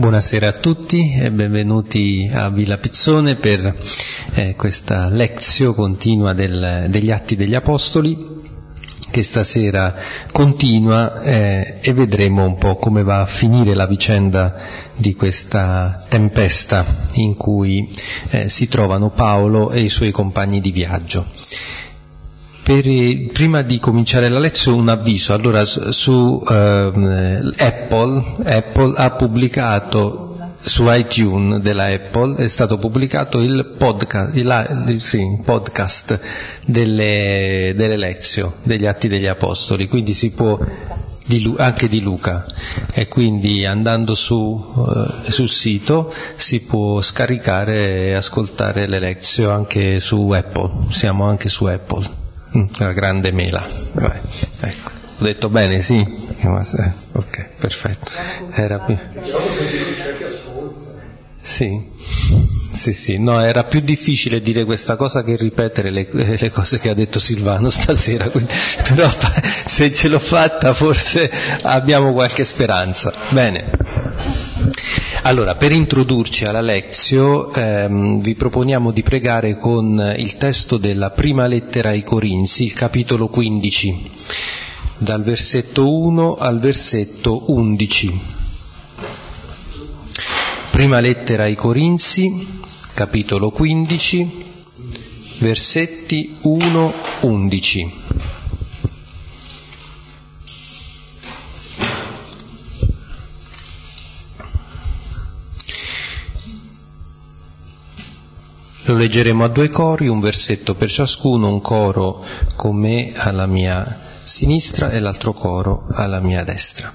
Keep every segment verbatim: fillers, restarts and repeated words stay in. Buonasera a tutti e benvenuti a Villa Pizzone per eh, questa lezione continua del, degli Atti degli Apostoli, che stasera continua eh, e vedremo un po' come va a finire la vicenda di questa tempesta in cui eh, si trovano Paolo e i suoi compagni di viaggio. Per, prima di cominciare la lezione, un avviso. Allora, su eh, Apple, Apple ha pubblicato su iTunes della Apple è stato pubblicato il podcast, il, sì, podcast delle, delle lezioni degli Atti degli Apostoli, quindi si può di, anche di Luca, e quindi andando su, eh, sul sito si può scaricare e ascoltare le lezioni anche su Apple. Siamo anche su Apple, mm, la grande mela. Vai, ecco. Ho detto bene, sì? Ok, perfetto. Era più... Sì, sì, sì, no, era più difficile dire questa cosa che ripetere le, le cose che ha detto Silvano stasera, quindi, però se ce l'ho fatta forse abbiamo qualche speranza. Bene, allora per introdurci alla lezione ehm, vi proponiamo di pregare con il testo della prima lettera ai Corinzi, il capitolo quindici, dal versetto uno al versetto undici. Prima lettera ai Corinzi, capitolo quindici, versetti uno undici. Lo leggeremo a due cori, un versetto per ciascuno, un coro con me alla mia sinistra e l'altro coro alla mia destra.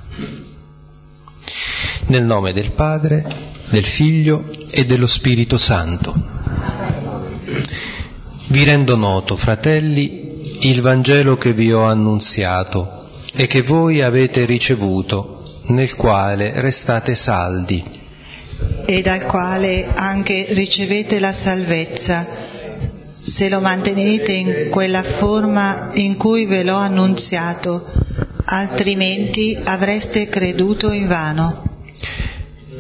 Nel nome del Padre, del Figlio e dello Spirito Santo. Vi rendo noto, fratelli, il Vangelo che vi ho annunziato e che voi avete ricevuto, nel quale restate saldi. E dal quale anche ricevete la salvezza, se lo mantenete in quella forma in cui ve l'ho annunziato, altrimenti avreste creduto in vano.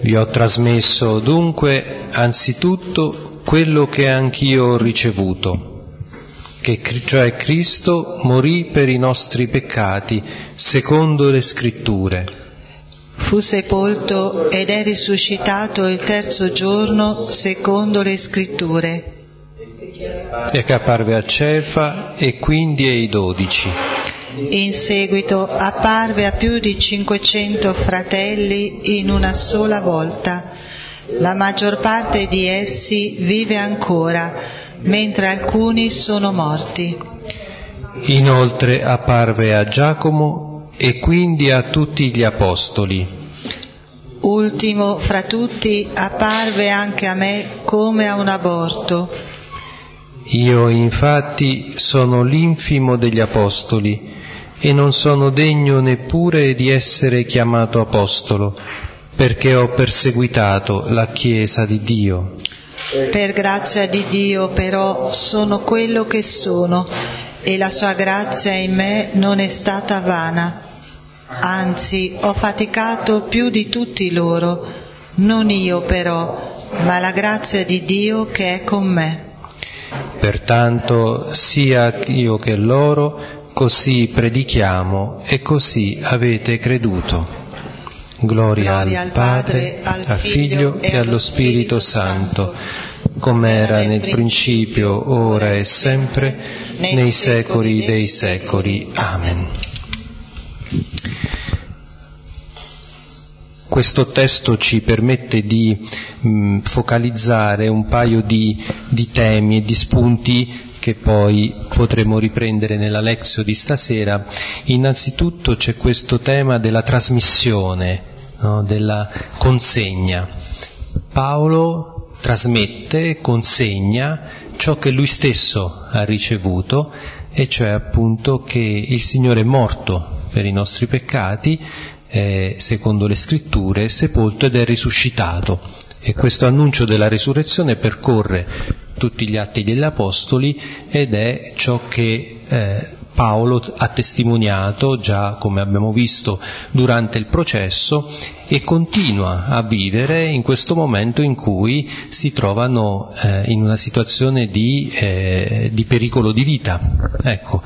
Vi ho trasmesso dunque anzitutto quello che anch'io ho ricevuto, che cioè Cristo morì per i nostri peccati secondo le Scritture. Fu sepolto ed è risuscitato il terzo giorno secondo le Scritture. E che apparve a Cefa e quindi ai dodici. In seguito apparve a più di cinquecento fratelli in una sola volta. La maggior parte di essi vive ancora, mentre alcuni sono morti. Inoltre apparve a Giacomo e quindi a tutti gli apostoli. Ultimo fra tutti apparve anche a me come a un aborto. Io infatti sono l'infimo degli apostoli e non sono degno neppure di essere chiamato apostolo, perché ho perseguitato la Chiesa di Dio. Per grazia di Dio però sono quello che sono, e la sua grazia in me non è stata vana. Anzi, ho faticato più di tutti loro, non io però, ma la grazia di Dio che è con me. Pertanto sia io che loro così predichiamo e così avete creduto. Gloria, Gloria al Padre, al Figlio e allo Spirito Santo, com'era nel principio, ora e sempre, nei secoli dei secoli. Amen. Questo testo ci permette di mh, focalizzare un paio di, di temi e di spunti che poi potremo riprendere nella lezione di stasera. Innanzitutto c'è questo tema della trasmissione, no? Della consegna. Paolo trasmette, consegna ciò che lui stesso ha ricevuto, e cioè appunto che il Signore è morto per i nostri peccati, eh, secondo le Scritture, è sepolto ed è risuscitato. E questo annuncio della risurrezione percorre tutti gli Atti degli Apostoli ed è ciò che eh, Paolo ha testimoniato già, come abbiamo visto, durante il processo, e continua a vivere in questo momento in cui si trovano eh, in una situazione di, eh, di pericolo di vita. Ecco,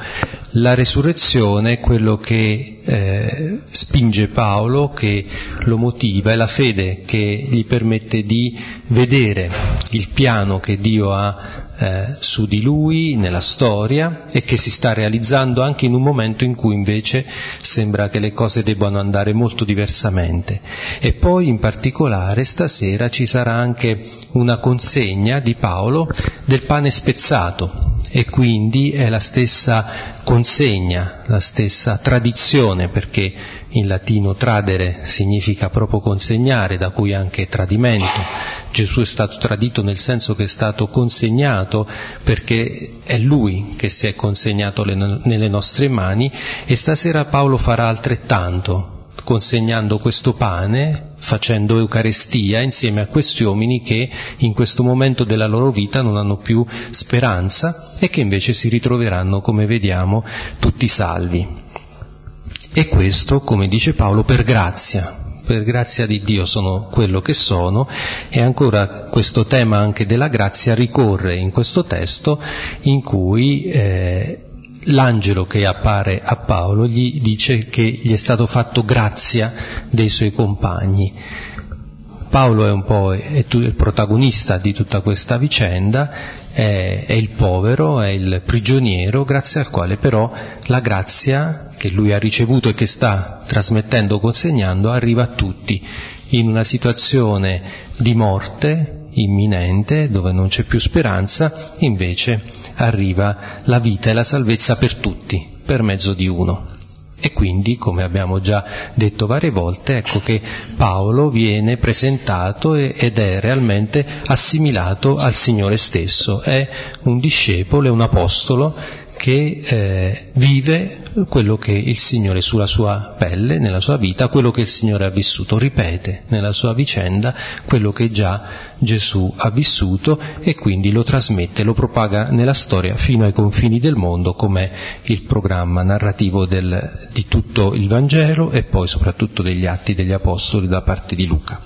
la resurrezione è quello che eh, spinge Paolo, che lo motiva, è la fede che gli permette di vedere il piano che Dio ha Eh, su di lui, nella storia, e che si sta realizzando anche in un momento in cui invece sembra che le cose debbano andare molto diversamente. E poi in particolare stasera ci sarà anche una consegna di Paolo del pane spezzato, e quindi è la stessa consegna, la stessa tradizione, perché in latino tradere significa proprio consegnare, da cui anche tradimento. Gesù è stato tradito nel senso che è stato consegnato, perché è Lui che si è consegnato le, nelle nostre mani, e stasera Paolo farà altrettanto, consegnando questo pane, facendo Eucaristia insieme a questi uomini che in questo momento della loro vita non hanno più speranza e che invece si ritroveranno, come vediamo, tutti salvi. E questo, come dice Paolo, per grazia, per grazia di Dio sono quello che sono. E ancora questo tema anche della grazia ricorre in questo testo, in cui eh, l'angelo che appare a Paolo gli dice che gli è stato fatto grazia dei suoi compagni. Paolo è un po' è il protagonista di tutta questa vicenda, è, è il povero, è il prigioniero, grazie al quale però la grazia che lui ha ricevuto e che sta trasmettendo, consegnando, arriva a tutti, in una situazione di morte imminente, dove non c'è più speranza, invece arriva la vita e la salvezza per tutti, per mezzo di uno. E quindi, come abbiamo già detto varie volte, ecco che Paolo viene presentato ed è realmente assimilato al Signore stesso, è un discepolo, è un apostolo che eh, vive quello che il Signore sulla sua pelle, nella sua vita, quello che il Signore ha vissuto, ripete nella sua vicenda quello che già Gesù ha vissuto, e quindi lo trasmette, lo propaga nella storia fino ai confini del mondo, come il programma narrativo del, di tutto il Vangelo e poi soprattutto degli Atti degli Apostoli da parte di Luca.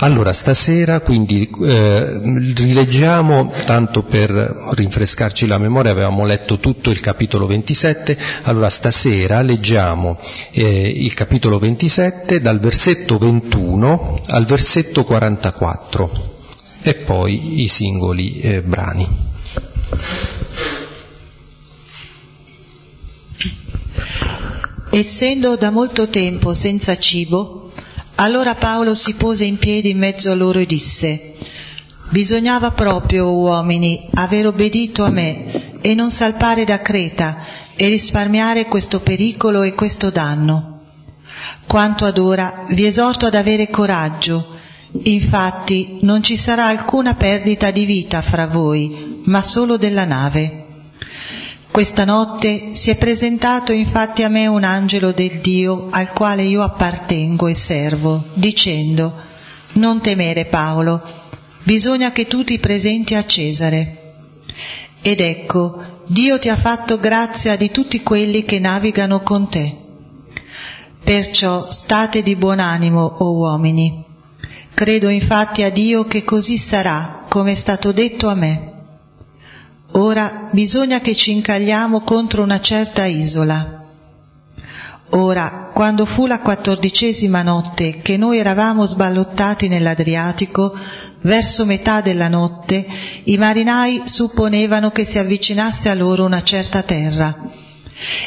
Allora stasera quindi eh, rileggiamo, tanto per rinfrescarci la memoria, avevamo letto tutto il capitolo ventisette, allora stasera leggiamo eh, il capitolo ventisette dal versetto ventuno al versetto quarantaquattro e poi i singoli eh, brani. Essendo da molto tempo senza cibo, allora Paolo si pose in piedi in mezzo a loro e disse: bisognava proprio, uomini, aver obbedito a me e non salpare da Creta e risparmiare questo pericolo e questo danno. Quanto ad ora vi esorto ad avere coraggio, infatti non ci sarà alcuna perdita di vita fra voi, ma solo della nave. Questa notte si è presentato infatti a me un angelo del Dio, al quale io appartengo e servo, dicendo: non temere, Paolo, bisogna che tu ti presenti a Cesare. Ed ecco, Dio ti ha fatto grazia di tutti quelli che navigano con te. Perciò state di buon animo, o uomini. Credo infatti a Dio che così sarà, come è stato detto a me. Ora bisogna che ci incagliamo contro una certa isola. Ora, quando fu la quattordicesima notte che noi eravamo sballottati nell'Adriatico, verso metà della notte i marinai supponevano che si avvicinasse a loro una certa terra,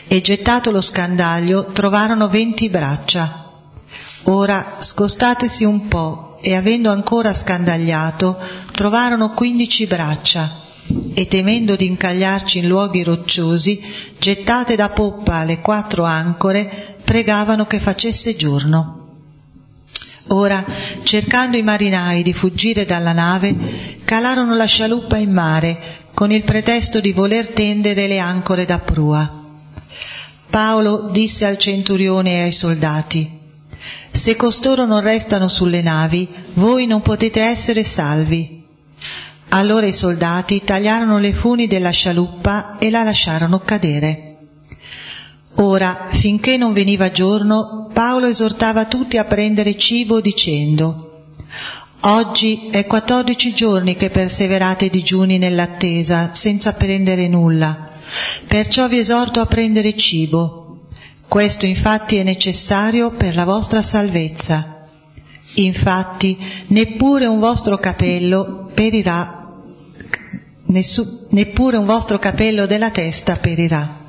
e gettato lo scandaglio trovarono venti braccia. Ora, scostatesi un po' e avendo ancora scandagliato, trovarono quindici braccia, e temendo di incagliarci in luoghi rocciosi, gettate da poppa le quattro ancore, pregavano che facesse giorno. Ora, cercando i marinai di fuggire dalla nave, calarono la scialuppa in mare, con il pretesto di voler tendere le ancore da prua. Paolo disse al centurione e ai soldati: se costoro non restano sulle navi, voi non potete essere salvi. Allora i soldati tagliarono le funi della scialuppa e la lasciarono cadere. Ora, finché non veniva giorno, Paolo esortava tutti a prendere cibo dicendo: «Oggi è quattordici giorni che perseverate digiuni nell'attesa, senza prendere nulla. Perciò vi esorto a prendere cibo. Questo infatti è necessario per la vostra salvezza. Infatti, neppure un vostro capello perirà, nessu, neppure un vostro capello della testa perirà.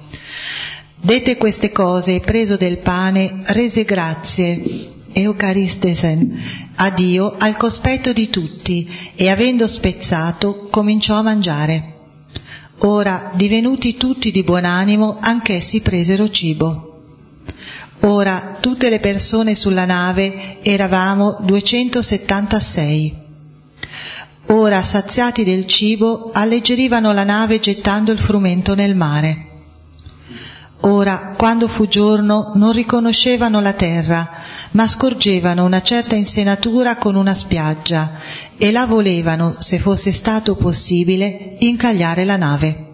Dette queste cose, preso del pane, rese grazie, Eucaristesen, a Dio al cospetto di tutti, e avendo spezzato, cominciò a mangiare. Ora, divenuti tutti di buon animo, anch'essi presero cibo. Ora, tutte le persone sulla nave eravamo duecentosettantasei. Ora, saziati del cibo, alleggerivano la nave gettando il frumento nel mare. Ora, quando fu giorno, non riconoscevano la terra, ma scorgevano una certa insenatura con una spiaggia, e la volevano, se fosse stato possibile, incagliare la nave.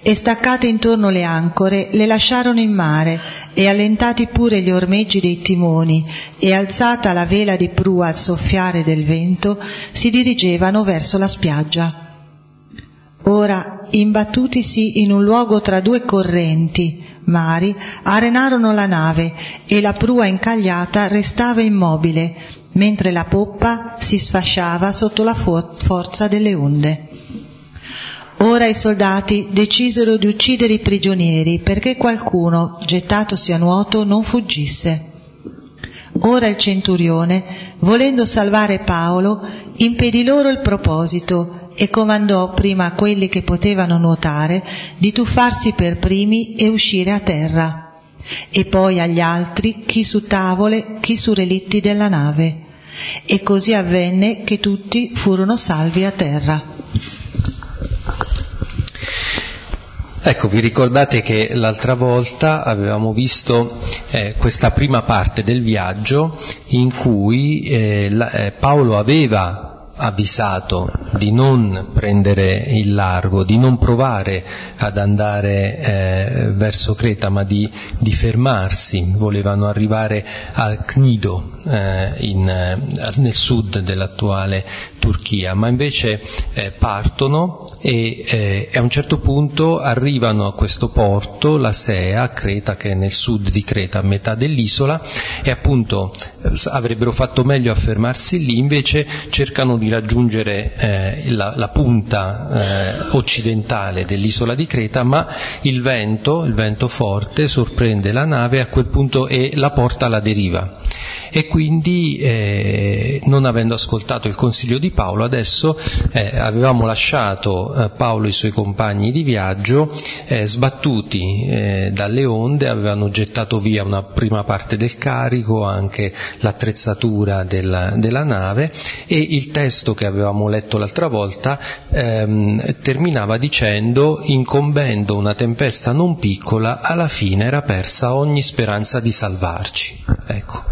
E staccate intorno le ancore, le lasciarono in mare, e allentati pure gli ormeggi dei timoni, e alzata la vela di prua al soffiare del vento, si dirigevano verso la spiaggia. Ora, imbattutisi in un luogo tra due correnti, mari, arenarono la nave, e la prua incagliata restava immobile, mentre la poppa si sfasciava sotto la for- forza delle onde. Ora i soldati decisero di uccidere i prigionieri, perché qualcuno, gettatosi a nuoto, non fuggisse. Ora il centurione, volendo salvare Paolo, impedì loro il proposito, e comandò prima a quelli che potevano nuotare di tuffarsi per primi e uscire a terra, e poi agli altri, chi su tavole, chi su relitti della nave. E così avvenne che tutti furono salvi a terra». Ecco, vi ricordate che l'altra volta avevamo visto eh, questa prima parte del viaggio in cui eh, la, eh, Paolo aveva avvisato di non prendere il largo, di non provare ad andare eh, verso Creta, ma di, di fermarsi. Volevano arrivare al Cnido, eh, in, eh, nel sud dell'attuale Turchia, ma invece eh, partono e eh, a un certo punto arrivano a questo porto, la Sea, Creta, che è nel sud di Creta, a metà dell'isola, e appunto eh, avrebbero fatto meglio a fermarsi lì. Invece cercano di raggiungere eh, la, la punta eh, occidentale dell'isola di Creta, ma il vento, il vento forte sorprende la nave a quel punto e la porta alla deriva, e quindi eh, non avendo ascoltato il consiglio di Paolo, adesso eh, avevamo lasciato eh, Paolo e i suoi compagni di viaggio eh, sbattuti eh, dalle onde. Avevano gettato via una prima parte del carico, anche l'attrezzatura della, della nave, e il testo che avevamo letto l'altra volta ehm, terminava dicendo: incombendo una tempesta non piccola, alla fine era persa ogni speranza di salvarci. Ecco,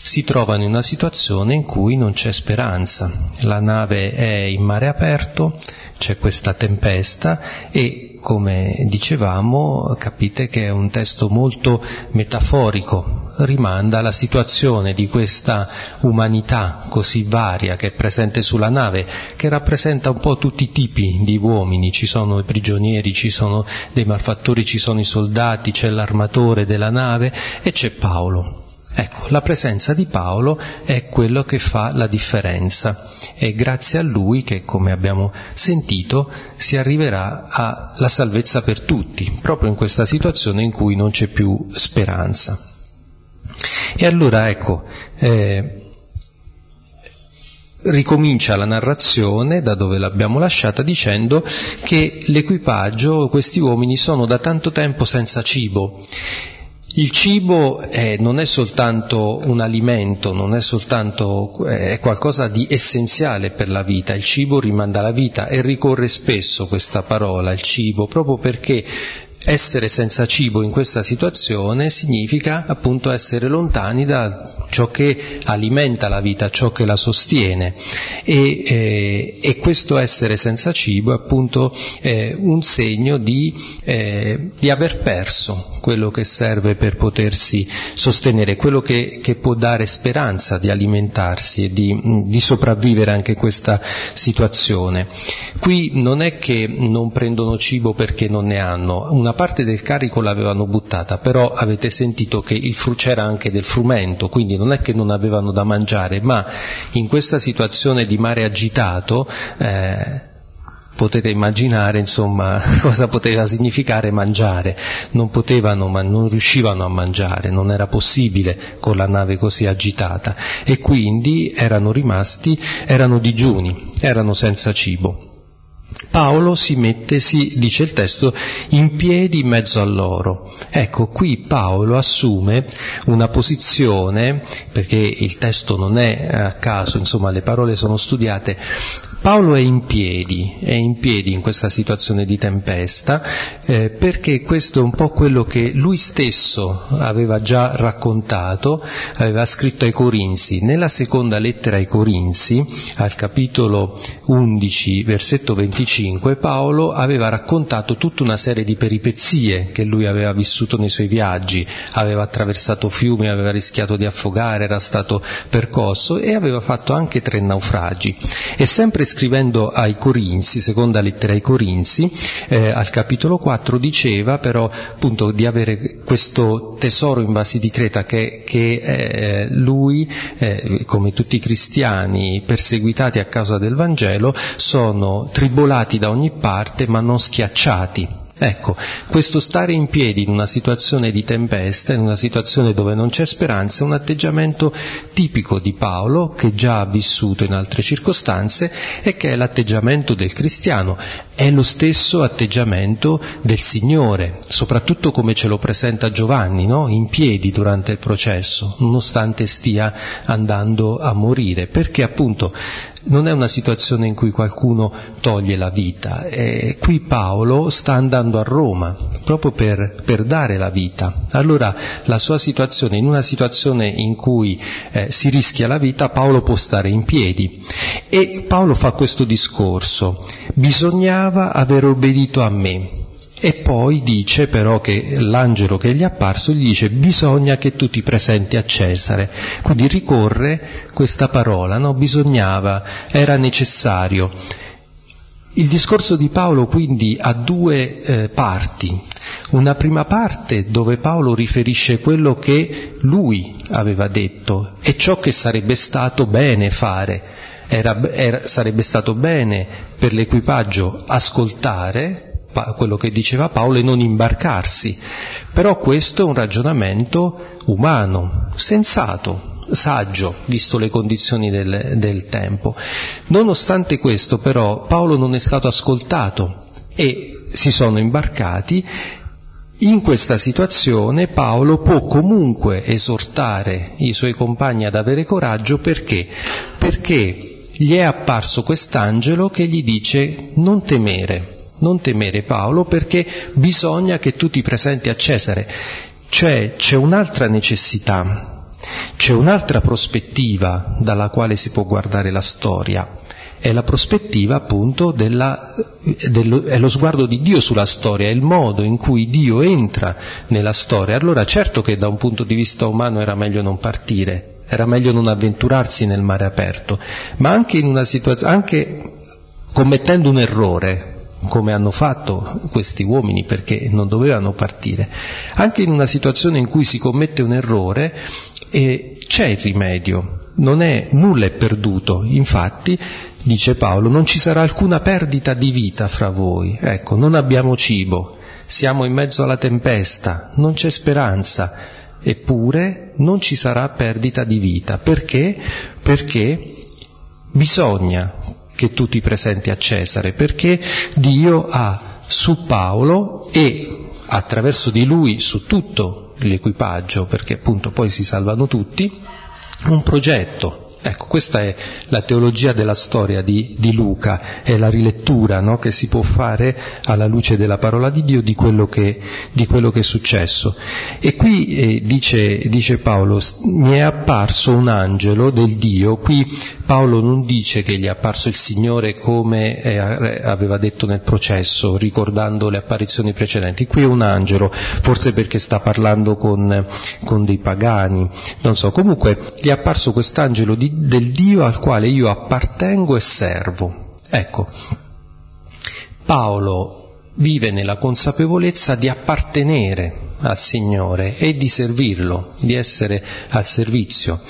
si trovano in una situazione in cui non c'è speranza, la nave è in mare aperto, c'è questa tempesta, e come dicevamo, capite che è un testo molto metaforico, rimanda alla situazione di questa umanità così varia che è presente sulla nave, che rappresenta un po' tutti i tipi di uomini. Ci sono i prigionieri, ci sono dei malfattori, ci sono i soldati, c'è l'armatore della nave e c'è Paolo. Ecco, la presenza di Paolo è quello che fa la differenza, e grazie a lui che, come abbiamo sentito, si arriverà alla salvezza per tutti, proprio in questa situazione in cui non c'è più speranza. E allora ecco, eh, ricomincia la narrazione da dove l'abbiamo lasciata, dicendo che l'equipaggio, questi uomini, sono da tanto tempo senza cibo. Il cibo eh, non è soltanto un alimento, non è soltanto eh, è qualcosa di essenziale per la vita. Il cibo rimanda alla vita, e ricorre spesso questa parola, il cibo, proprio perché essere senza cibo in questa situazione significa appunto essere lontani da ciò che alimenta la vita, ciò che la sostiene, e, eh, e questo essere senza cibo è appunto eh, un segno di, eh, di aver perso quello che serve per potersi sostenere, quello che, che può dare speranza di alimentarsi e di, di sopravvivere anche questa situazione. Qui non è che non prendono cibo perché non ne hanno, una parte del carico l'avevano buttata, però avete sentito che il fru- c'era anche del frumento, quindi non è che non avevano da mangiare, ma in questa situazione di mare agitato eh, potete immaginare insomma cosa poteva significare mangiare. Non potevano, ma non riuscivano a mangiare, non era possibile con la nave così agitata, e quindi erano rimasti, erano digiuni, erano senza cibo. Paolo si mette, si dice il testo, in piedi in mezzo a loro. Ecco, qui Paolo assume una posizione, perché il testo non è a caso, insomma le parole sono studiate. Paolo è in piedi, è in piedi in questa situazione di tempesta, eh, perché questo è un po' quello che lui stesso aveva già raccontato, aveva scritto ai Corinzi. Nella seconda lettera ai Corinzi, al capitolo undici, versetto venticinque, Paolo aveva raccontato tutta una serie di peripezie che lui aveva vissuto nei suoi viaggi, aveva attraversato fiumi, aveva rischiato di affogare, era stato percosso e aveva fatto anche tre naufragi. E sempre scrivendo ai Corinzi, seconda lettera ai Corinzi, eh, al capitolo quattro diceva però appunto di avere questo tesoro in vasi di Creta che, che eh, lui, eh, come tutti i cristiani perseguitati a causa del Vangelo, sono tribolati da ogni parte ma non schiacciati. Ecco, questo stare in piedi in una situazione di tempesta, in una situazione dove non c'è speranza, è un atteggiamento tipico di Paolo, che già ha vissuto in altre circostanze e che è l'atteggiamento del cristiano. È lo stesso atteggiamento del Signore, soprattutto come ce lo presenta Giovanni, no? In piedi durante il processo, nonostante stia andando a morire, perché appunto non è una situazione in cui qualcuno toglie la vita. Eh, qui Paolo sta andando a Roma proprio per, per dare la vita. Allora la sua situazione, in una situazione in cui eh, si rischia la vita, Paolo può stare in piedi. E Paolo fa questo discorso: bisognava aver obbedito a me. E poi dice però che l'angelo che gli è apparso gli dice: bisogna che tu ti presenti a Cesare. Quindi ricorre questa parola, no? Bisognava, era necessario. Il discorso di Paolo quindi ha due eh, parti. Una prima parte dove Paolo riferisce quello che lui aveva detto e ciò che sarebbe stato bene fare. Era, era, sarebbe stato bene per l'equipaggio ascoltare quello che diceva Paolo e non imbarcarsi, però questo è un ragionamento umano, sensato, saggio, visto le condizioni del, del tempo. Nonostante questo però Paolo non è stato ascoltato e si sono imbarcati. In questa situazione Paolo può comunque esortare i suoi compagni ad avere coraggio. Perché? Perché gli è apparso quest'angelo che gli dice: non temere. Non temere Paolo, perché bisogna che tu ti presenti a Cesare. Cioè c'è un'altra necessità, c'è un'altra prospettiva dalla quale si può guardare la storia. È la prospettiva appunto della, dello, è lo sguardo di Dio sulla storia, è il modo in cui Dio entra nella storia. Allora certo che da un punto di vista umano era meglio non partire, era meglio non avventurarsi nel mare aperto, ma anche in una situazione, anche commettendo un errore, come hanno fatto questi uomini, perché non dovevano partire. Anche in una situazione in cui si commette un errore eh, c'è il rimedio, non è, nulla è perduto. Infatti dice Paolo: non ci sarà alcuna perdita di vita fra voi. Ecco, non abbiamo cibo, siamo in mezzo alla tempesta, non c'è speranza, eppure non ci sarà perdita di vita. Perché? Perché bisogna che tu ti presenti a Cesare, perché Dio ha su Paolo e attraverso di lui su tutto l'equipaggio, perché appunto poi si salvano tutti, un progetto, Ecco, questa è la teologia della storia di, di Luca, è la rilettura, no, che si può fare alla luce della parola di Dio di quello che, di quello che è successo. E qui eh, dice, dice Paolo, mi è apparso un angelo del Dio. Qui Paolo non dice che gli è apparso il Signore come eh, aveva detto nel processo, ricordando le apparizioni precedenti. Qui è un angelo, forse perché sta parlando con, con dei pagani, non so. Comunque gli è apparso quest'angelo di del Dio al quale io appartengo e servo. Ecco, Paolo vive nella consapevolezza di appartenere al Signore e di servirlo, di essere al servizio.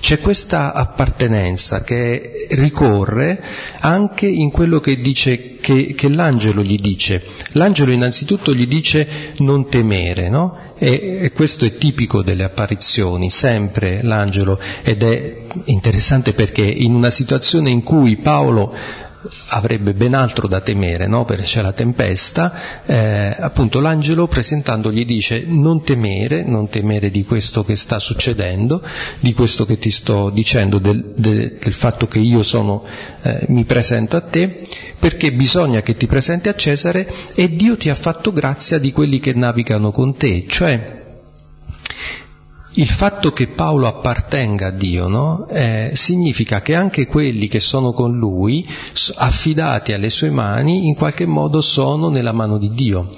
C'è questa appartenenza che ricorre anche in quello che dice, che, che l'angelo gli dice. L'angelo innanzitutto gli dice non temere, no? E, e questo è tipico delle apparizioni, sempre l'angelo, ed è interessante perché in una situazione in cui Paolo avrebbe ben altro da temere, no? Perché c'è la tempesta, eh, appunto l'angelo presentandogli dice non temere, non temere di questo che sta succedendo, di questo che ti sto dicendo, del, del, del fatto che io sono, eh, mi presento a te, perché bisogna che ti presenti a Cesare e Dio ti ha fatto grazia di quelli che navigano con te. Cioè il fatto che Paolo appartenga a Dio, no? eh, significa che anche quelli che sono con lui, affidati alle sue mani, in qualche modo sono nella mano di Dio.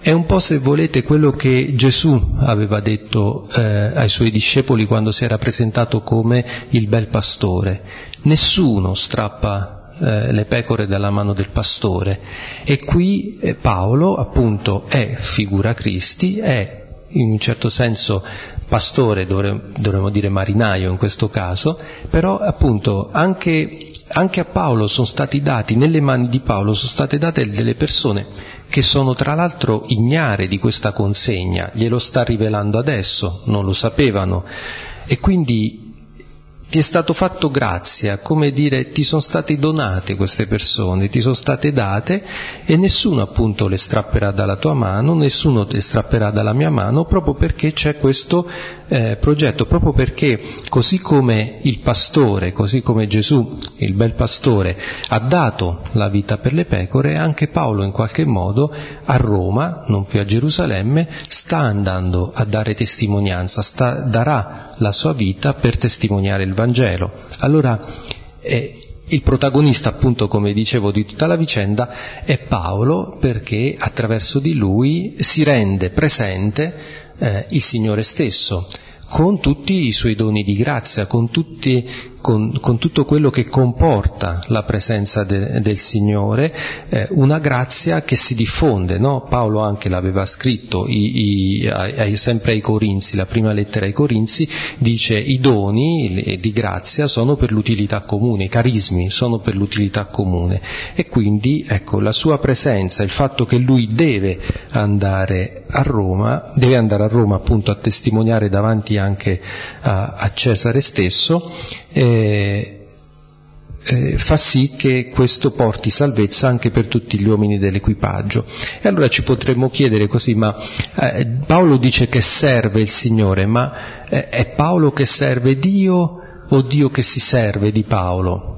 È un po', se volete, quello che Gesù aveva detto eh, ai suoi discepoli quando si era presentato come il bel pastore. Nessuno strappa le pecore dalla mano del pastore. E qui eh, Paolo, appunto, è figura Christi, è in un certo senso pastore, dovremmo dire marinaio in questo caso, però appunto anche, anche a Paolo sono stati dati, nelle mani di Paolo sono state date delle persone che sono tra l'altro ignare di questa consegna, glielo sta rivelando adesso, non lo sapevano, e quindi ti è stato fatto grazia, come dire, ti sono state donate queste persone, ti sono state date, e nessuno appunto le strapperà dalla tua mano, nessuno te le strapperà dalla mia mano, proprio perché c'è questo eh, progetto, proprio perché così come il pastore, così come Gesù, il bel pastore, ha dato la vita per le pecore, anche Paolo in qualche modo a Roma, non più a Gerusalemme, sta andando a dare testimonianza, sta, darà la sua vita per testimoniare il Vangelo. Allora eh, il protagonista, appunto, come dicevo, di tutta la vicenda è Paolo, perché attraverso di lui si rende presente eh, il Signore stesso, con tutti i suoi doni di grazia, con, tutti, con, con tutto quello che comporta la presenza de, del Signore, eh, una grazia che si diffonde, no? Paolo anche l'aveva scritto i, i, ai, sempre ai Corinzi, la prima lettera ai Corinzi, dice i doni di grazia sono per l'utilità comune, i carismi sono per l'utilità comune, e quindi ecco la sua presenza, il fatto che lui deve andare a Roma, deve andare a Roma appunto a testimoniare davanti anche a, a Cesare stesso, eh, eh, fa sì che questo porti salvezza anche per tutti gli uomini dell'equipaggio. E allora ci potremmo chiedere così, ma eh, Paolo dice che serve il Signore, ma eh, è Paolo che serve Dio o Dio che si serve di Paolo?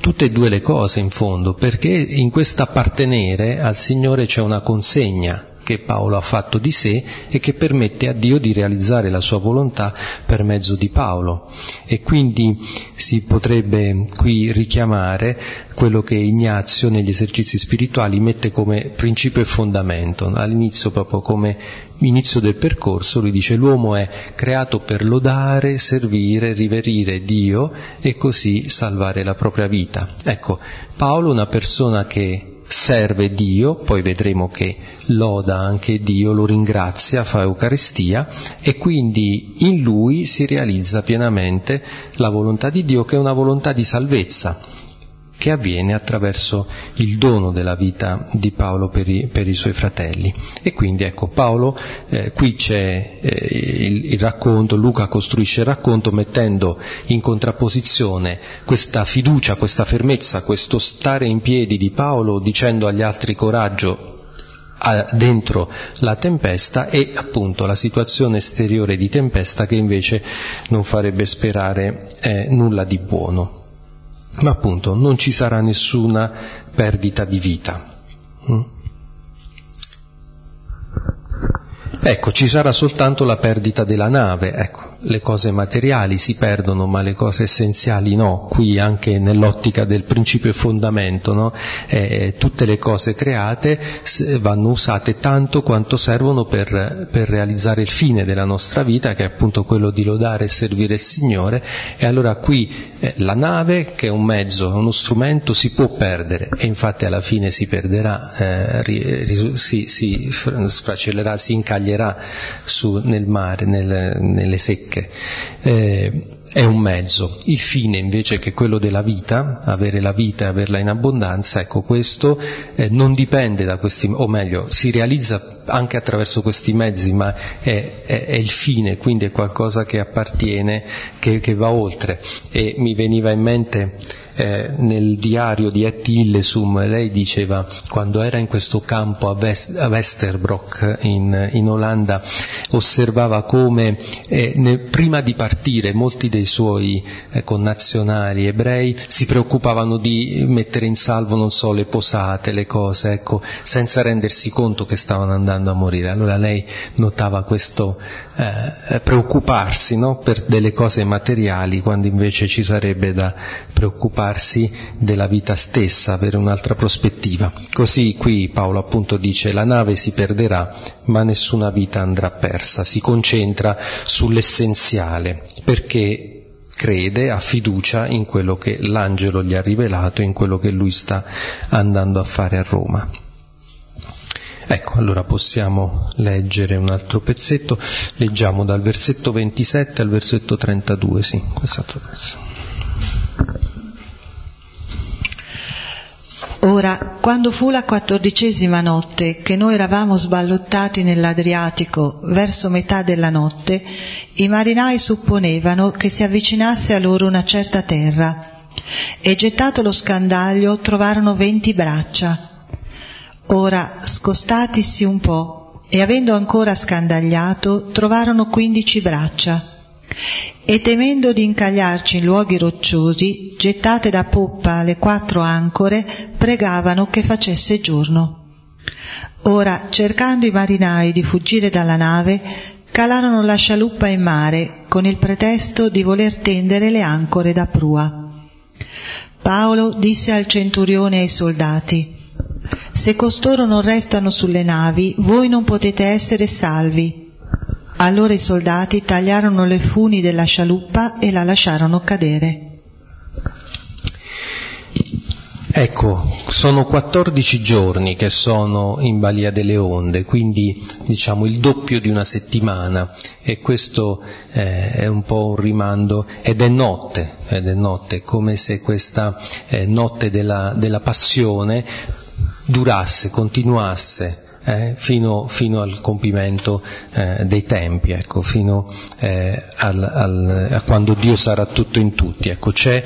Tutte e due le cose in fondo, perché in questo appartenere al Signore c'è una consegna che Paolo ha fatto di sé e che permette a Dio di realizzare la sua volontà per mezzo di Paolo. E quindi si potrebbe qui richiamare quello che Ignazio negli esercizi spirituali mette come principio e fondamento. All'inizio, proprio come inizio del percorso, lui dice l'uomo è creato per lodare, servire, riverire Dio e così salvare la propria vita. Ecco, Paolo è una persona che serve Dio, poi vedremo che loda anche Dio, lo ringrazia, fa Eucaristia, e quindi in lui si realizza pienamente la volontà di Dio, che è una volontà di salvezza, che avviene attraverso il dono della vita di Paolo per i, per i suoi fratelli. E quindi ecco Paolo, eh, qui c'è eh, il, il racconto, Luca costruisce il racconto mettendo in contrapposizione questa fiducia, questa fermezza, questo stare in piedi di Paolo dicendo agli altri coraggio, dentro la tempesta, e appunto la situazione esteriore di tempesta che invece non farebbe sperare eh, nulla di buono. Ma appunto non ci sarà nessuna perdita di vita. Mm? Ecco, ci sarà soltanto la perdita della nave, ecco, le cose materiali si perdono, ma le cose essenziali no. Qui anche nell'ottica del principio e fondamento, no? Eh, tutte le cose create vanno usate tanto quanto servono per, per realizzare il fine della nostra vita, che è appunto quello di lodare e servire il Signore. E allora qui eh, la nave, che è un mezzo, uno strumento, si può perdere, e infatti alla fine si perderà, eh, ri, si, si sfracellerà, si incaglierà Su, nel mare, nel, nelle secche. Eh, è un mezzo. Il fine invece, che è quello della vita, avere la vita e averla in abbondanza, ecco, questo eh, non dipende da questi, o meglio, si realizza anche attraverso questi mezzi, ma è, è, è il fine, quindi è qualcosa che appartiene, che, che va oltre. E mi veniva in mente eh, nel diario di Etty Hillesum, lei diceva, quando era in questo campo a, West, a Westerbork in, in Olanda, osservava come eh, ne, prima di partire molti dei suoi eh, connazionali ebrei si preoccupavano di mettere in salvo, non so, le posate, le cose, ecco, senza rendersi conto che stavano andando a morire. Allora lei notava questo eh, preoccuparsi, no, per delle cose materiali, quando invece ci sarebbe da preoccuparsi della vita stessa, avere un'altra prospettiva. Così qui Paolo appunto dice: la nave si perderà, ma nessuna vita andrà persa. Si concentra sull'essenziale, perché crede, ha fiducia in quello che l'angelo gli ha rivelato, in quello che lui sta andando a fare a Roma. Ecco, allora possiamo leggere un altro pezzetto. Leggiamo dal versetto ventisette al versetto trentadue, sì, quest'altro verso. Ora, quando fu la quattordicesima notte, che noi eravamo sballottati nell'Adriatico verso metà della notte, i marinai supponevano che si avvicinasse a loro una certa terra, e gettato lo scandaglio trovarono venti braccia. Ora, scostatisi un po', e avendo ancora scandagliato, trovarono quindici braccia. E temendo di incagliarci in luoghi rocciosi, gettate da poppa le quattro ancore, pregavano che facesse giorno. Ora, cercando i marinai di fuggire dalla nave, calarono la scialuppa in mare, con il pretesto di voler tendere le ancore da prua. Paolo disse al centurione e ai soldati: «Se costoro non restano sulle navi, voi non potete essere salvi». Allora i soldati tagliarono le funi della scialuppa e la lasciarono cadere. Ecco, sono quattordici giorni che sono in balia delle onde, quindi diciamo il doppio di una settimana, e questo eh, è un po' un rimando, ed è notte, ed è notte, come se questa eh, notte della, della passione durasse, continuasse. Eh, fino, fino al compimento eh, dei tempi, ecco, fino eh, al, al, a quando Dio sarà tutto in tutti. Ecco, c'è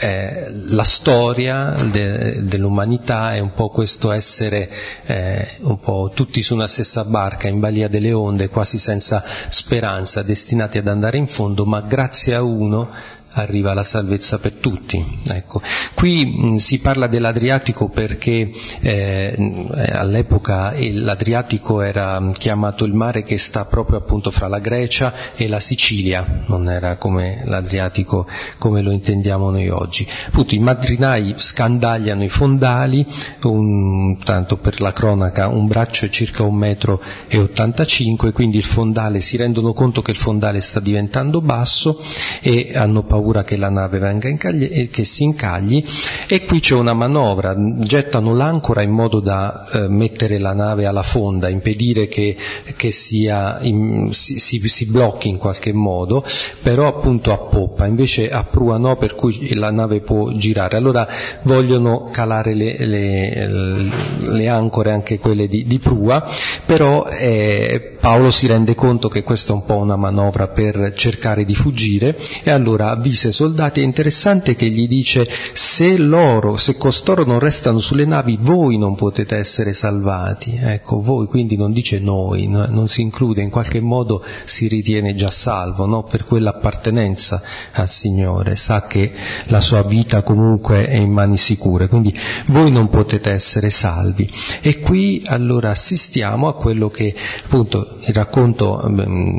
eh, la storia de, dell'umanità, è un po' questo essere eh, un po' tutti su una stessa barca, in balia delle onde, quasi senza speranza, destinati ad andare in fondo, ma grazie a uno arriva la salvezza per tutti. Ecco, qui mh, si parla dell'Adriatico perché eh, all'epoca l'Adriatico era chiamato il mare che sta proprio appunto fra la Grecia e la Sicilia, non era come l'Adriatico come lo intendiamo noi oggi. Appunto, i marinai scandagliano i fondali, un, tanto per la cronaca, un braccio è circa un metro e ottantacinque, quindi il fondale, si rendono conto che il fondale sta diventando basso e hanno paura che la nave venga incagli, che si incagli, e qui c'è una manovra: gettano l'ancora in modo da eh, mettere la nave alla fonda, impedire che, che sia, in, si, si, si blocchi in qualche modo, però appunto a poppa, invece a prua no, per cui la nave può girare. Allora vogliono calare le, le, le ancore, anche quelle di, di prua, però eh, Paolo si rende conto che questa è un po' una manovra per cercare di fuggire, e allora avvisa disse ai soldati, è interessante che gli dice, se loro, se costoro non restano sulle navi, voi non potete essere salvati. Ecco, voi, quindi non dice noi, no? Non si include, in qualche modo si ritiene già salvo, no? Per quell'appartenenza al Signore, sa che la sua vita comunque è in mani sicure, quindi voi non potete essere salvi. E qui allora assistiamo a quello che, appunto, il racconto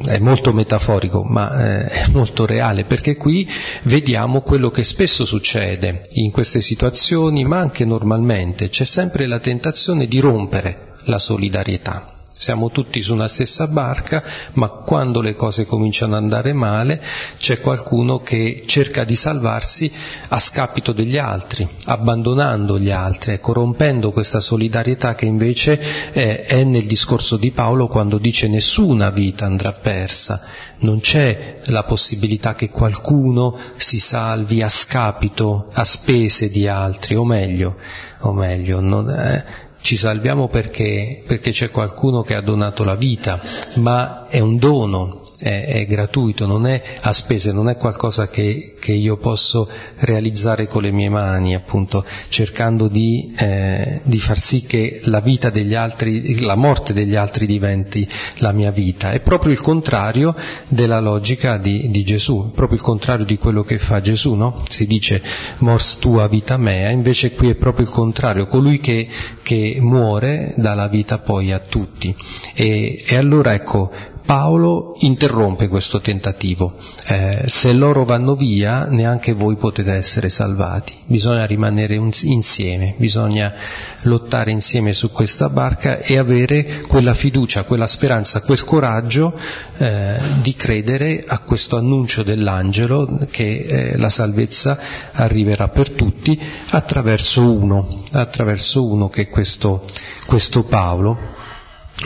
è molto metaforico, ma è molto reale, perché qui vediamo quello che spesso succede in queste situazioni, ma anche normalmente. C'è sempre la tentazione di rompere la solidarietà. Siamo tutti su una stessa barca, ma quando le cose cominciano ad andare male c'è qualcuno che cerca di salvarsi a scapito degli altri, abbandonando gli altri, ecco, rompendo questa solidarietà che invece è, è nel discorso di Paolo quando dice nessuna vita andrà persa, non c'è la possibilità che qualcuno si salvi a scapito, a spese di altri, o meglio, o meglio, non è... Ci salviamo perché, perché c'è qualcuno che ha donato la vita, ma è un dono, è, è gratuito, non è a spese, non è qualcosa che, che io posso realizzare con le mie mani, appunto, cercando di, eh, di far sì che la vita degli altri, la morte degli altri diventi la mia vita. È proprio il contrario della logica di, di Gesù, proprio il contrario di quello che fa Gesù, no? Si dice mors tua vita mea, invece qui è proprio il contrario, colui che, che muore dà la vita poi a tutti. E, e allora ecco, Paolo interrompe questo tentativo, eh, se loro vanno via neanche voi potete essere salvati, bisogna rimanere un, insieme, bisogna lottare insieme su questa barca e avere quella fiducia, quella speranza, quel coraggio eh, di credere a questo annuncio dell'angelo che eh, la salvezza arriverà per tutti attraverso uno, attraverso uno che è questo, questo Paolo.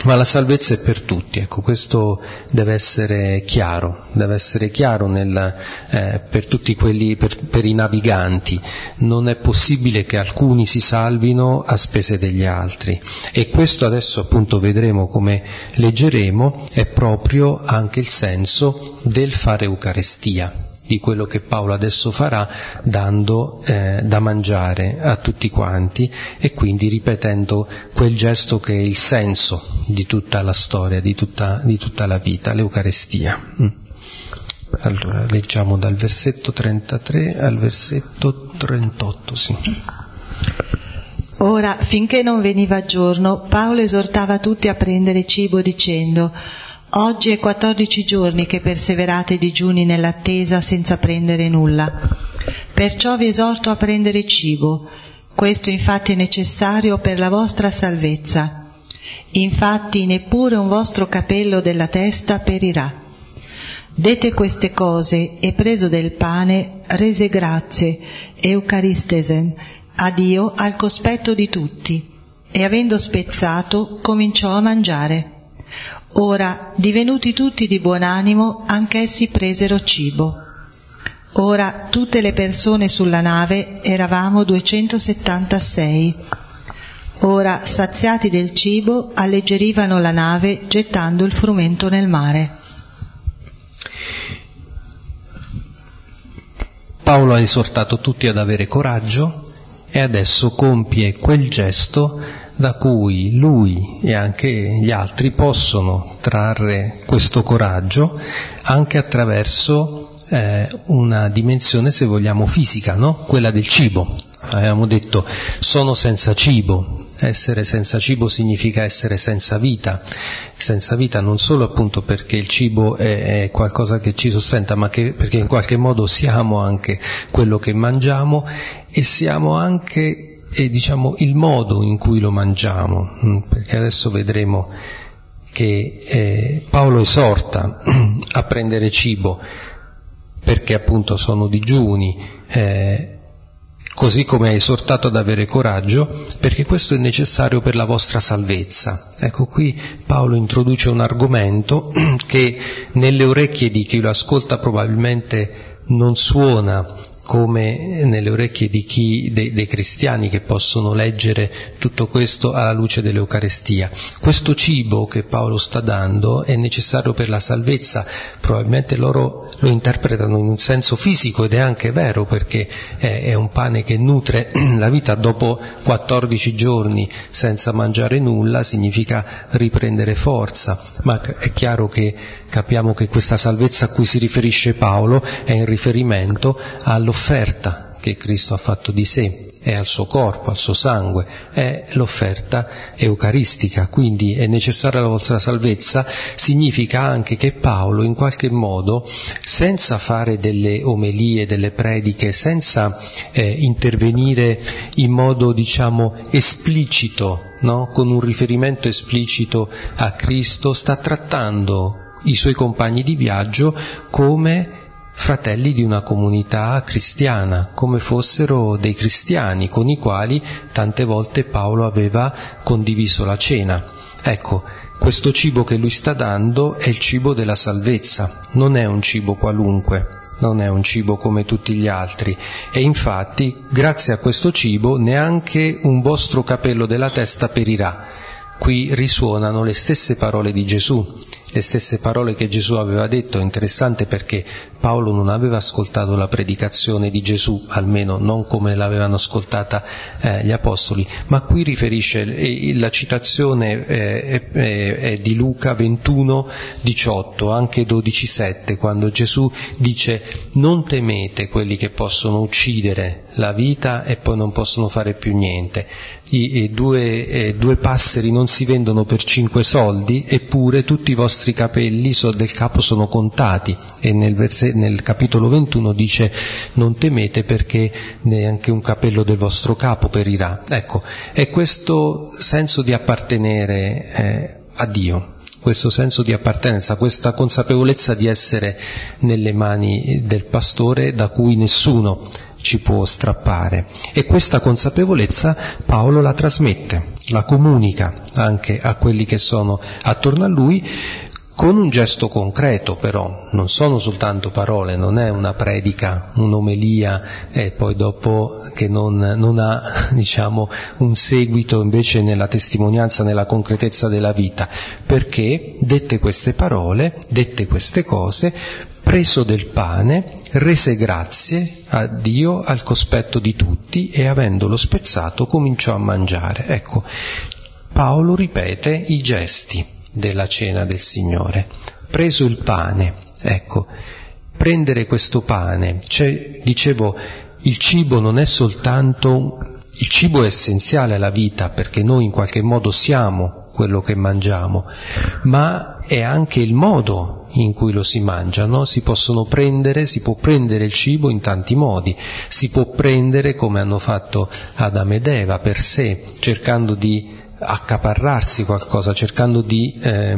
Ma la salvezza è per tutti, ecco, questo deve essere chiaro, deve essere chiaro nel, eh, per tutti quelli, per, per i naviganti. Non è possibile che alcuni si salvino a spese degli altri. E questo adesso appunto vedremo come leggeremo, è proprio anche il senso del fare Eucaristia, di quello che Paolo adesso farà dando eh, da mangiare a tutti quanti e quindi ripetendo quel gesto che è il senso di tutta la storia, di tutta, di tutta la vita, l'Eucaristia. Allora, leggiamo dal versetto trentatré al versetto trentotto, sì. Ora, finché non veniva giorno, Paolo esortava tutti a prendere cibo dicendo: oggi è quattordici giorni che perseverate digiuni nell'attesa senza prendere nulla. Perciò vi esorto a prendere cibo. Questo infatti è necessario per la vostra salvezza. Infatti neppure un vostro capello della testa perirà. Dete queste cose e preso del pane, rese grazie, eucaristesen, a Dio al cospetto di tutti. E avendo spezzato, cominciò a mangiare. Ora, divenuti tutti di buon animo, anch'essi presero cibo. Ora, tutte le persone sulla nave eravamo duecentosettantasei. Ora, saziati del cibo, alleggerivano la nave gettando il frumento nel mare. Paolo ha esortato tutti ad avere coraggio e adesso compie quel gesto da cui lui e anche gli altri possono trarre questo coraggio anche attraverso eh, una dimensione, se vogliamo, fisica, no? Quella del cibo. Abbiamo detto, sono senza cibo. Essere senza cibo significa essere senza vita, senza vita non solo appunto perché il cibo è, è qualcosa che ci sostenta, ma che, perché in qualche modo siamo anche quello che mangiamo e siamo anche... e diciamo il modo in cui lo mangiamo, perché adesso vedremo che eh, Paolo esorta a prendere cibo perché appunto sono digiuni, eh, così come ha esortato ad avere coraggio perché questo è necessario per la vostra salvezza. Ecco, qui Paolo introduce un argomento che nelle orecchie di chi lo ascolta probabilmente non suona come nelle orecchie di chi, dei, dei cristiani che possono leggere tutto questo alla luce dell'Eucaristia. Questo cibo che Paolo sta dando è necessario per la salvezza, probabilmente loro lo interpretano in un senso fisico ed è anche vero, perché è, è un pane che nutre la vita. Dopo quattordici giorni senza mangiare nulla significa riprendere forza, ma è chiaro che capiamo che questa salvezza a cui si riferisce Paolo è in riferimento allo l'offerta che Cristo ha fatto di sé, è al suo corpo, al suo sangue, è l'offerta eucaristica. Quindi è necessaria la vostra salvezza, significa anche che Paolo in qualche modo, senza fare delle omelie, delle prediche, senza eh, intervenire in modo diciamo esplicito, no? Con un riferimento esplicito a Cristo, sta trattando i suoi compagni di viaggio come fratelli di una comunità cristiana, come fossero dei cristiani con i quali tante volte Paolo aveva condiviso la cena. Ecco, questo cibo che lui sta dando è il cibo della salvezza, non è un cibo qualunque, non è un cibo come tutti gli altri, e infatti grazie a questo cibo neanche un vostro capello della testa perirà. Qui risuonano le stesse parole di Gesù, le stesse parole che Gesù aveva detto. È interessante perché Paolo non aveva ascoltato la predicazione di Gesù, almeno non come l'avevano ascoltata eh, gli Apostoli, ma qui riferisce, eh, la citazione eh, eh, è di Luca ventuno diciotto, anche dodici sette, quando Gesù dice: non temete quelli che possono uccidere la vita e poi non possono fare più niente, i, i due, eh, due passeri non si vendono per cinque soldi, eppure tutti i vostri capelli del capo sono contati. E nel, verse, nel capitolo ventuno dice: non temete perché neanche un capello del vostro capo perirà. Ecco, è questo senso di appartenere eh, a Dio, questo senso di appartenenza, questa consapevolezza di essere nelle mani del pastore da cui nessuno ci può strappare. E questa consapevolezza Paolo la trasmette, la comunica anche a quelli che sono attorno a lui, con un gesto concreto però, non sono soltanto parole, non è una predica, un'omelia e poi dopo che non, non ha diciamo un seguito invece nella testimonianza, nella concretezza della vita, perché dette queste parole, dette queste cose, preso del pane, rese grazie a Dio al cospetto di tutti e avendolo spezzato cominciò a mangiare. Ecco, Paolo ripete i gesti della cena del Signore. Preso il pane, ecco, prendere questo pane, cioè, dicevo, il cibo non è soltanto, il cibo è essenziale alla vita perché noi in qualche modo siamo quello che mangiamo, ma è anche il modo in cui lo si mangia, no? Si possono prendere, si può prendere il cibo in tanti modi, si può prendere come hanno fatto Adamo ed Eva per sé, cercando di accaparrarsi qualcosa, cercando di, eh,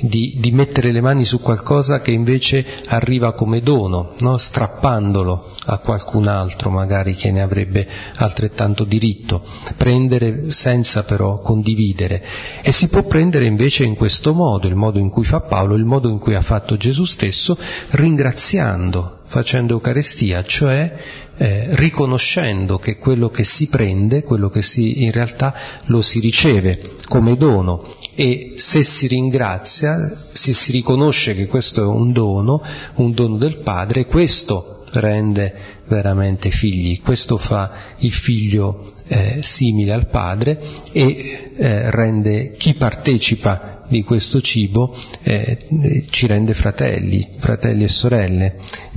di, di mettere le mani su qualcosa che invece arriva come dono, no? Strappandolo a qualcun altro magari che ne avrebbe altrettanto diritto, prendere senza però condividere. E si può prendere invece in questo modo, il modo in cui fa Paolo, il modo in cui ha fatto Gesù stesso, ringraziando, facendo Eucaristia, cioè eh, riconoscendo che quello che si prende, quello che si in realtà lo si riceve come dono, e se si ringrazia, se si riconosce che questo è un dono, un dono del Padre, questo rende veramente figli, questo fa il figlio eh, simile al Padre e eh, rende chi partecipa di questo cibo eh, ci rende fratelli, fratelli e sorelle,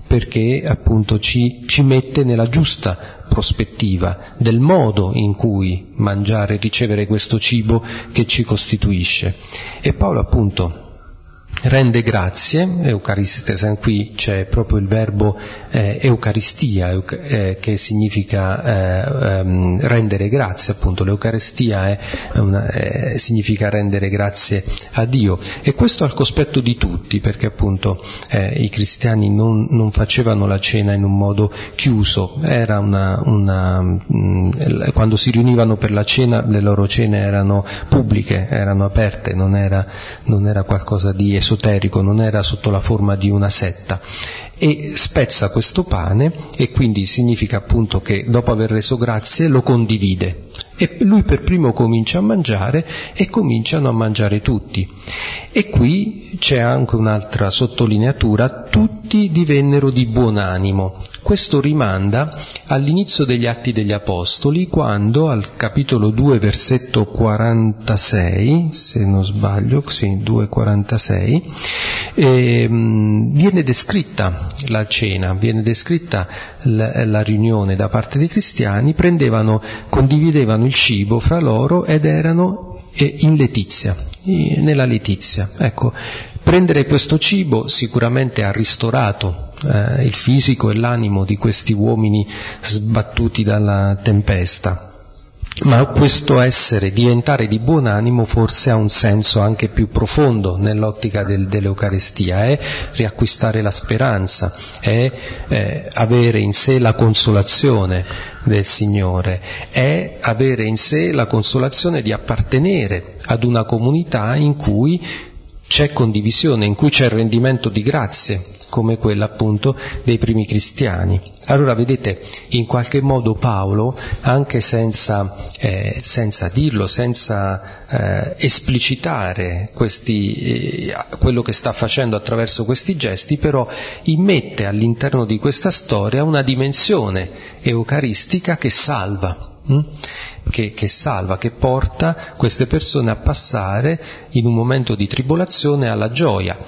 perché appunto ci, ci mette nella giusta prospettiva del modo in cui mangiare e ricevere questo cibo che ci costituisce. E Paolo appunto rende grazie, Eucaristese, qui c'è proprio il verbo eh, Eucaristia, euc- eh, che significa eh, ehm, rendere grazie, appunto l'Eucaristia è una, eh, significa rendere grazie a Dio, e questo al cospetto di tutti, perché appunto eh, i cristiani non, non facevano la cena in un modo chiuso, era una, una mh, quando si riunivano per la cena, le loro cene erano pubbliche, erano aperte, non era, non era qualcosa di esoterico, esoterico, non era sotto la forma di una setta, e spezza questo pane, e quindi significa appunto che dopo aver reso grazie lo condivide, e lui per primo comincia a mangiare e cominciano a mangiare tutti. E qui c'è anche un'altra sottolineatura: tutti divennero di buon animo. Questo rimanda all'inizio degli Atti degli Apostoli, quando al capitolo due versetto quarantasei, se non sbaglio, sì, due quarantasei, eh, viene descritta la cena, viene descritta la, la riunione da parte dei cristiani. Prendevano, condividevano il cibo fra loro ed erano eh, in letizia, nella letizia. Ecco, prendere questo cibo sicuramente ha ristorato eh, il fisico e l'animo di questi uomini sbattuti dalla tempesta, ma questo essere, diventare di buon animo, forse ha un senso anche più profondo nell'ottica del, dell'Eucaristia. È riacquistare la speranza, è eh, avere in sé la consolazione del Signore, è avere in sé la consolazione di appartenere ad una comunità in cui c'è condivisione, in cui c'è rendimento di grazie, come quella appunto dei primi cristiani. Allora vedete, in qualche modo Paolo, anche senza, eh, senza dirlo, senza eh, esplicitare questi, eh, quello che sta facendo attraverso questi gesti, però immette all'interno di questa storia una dimensione eucaristica che salva. Che, che salva, che porta queste persone a passare in un momento di tribolazione alla gioia.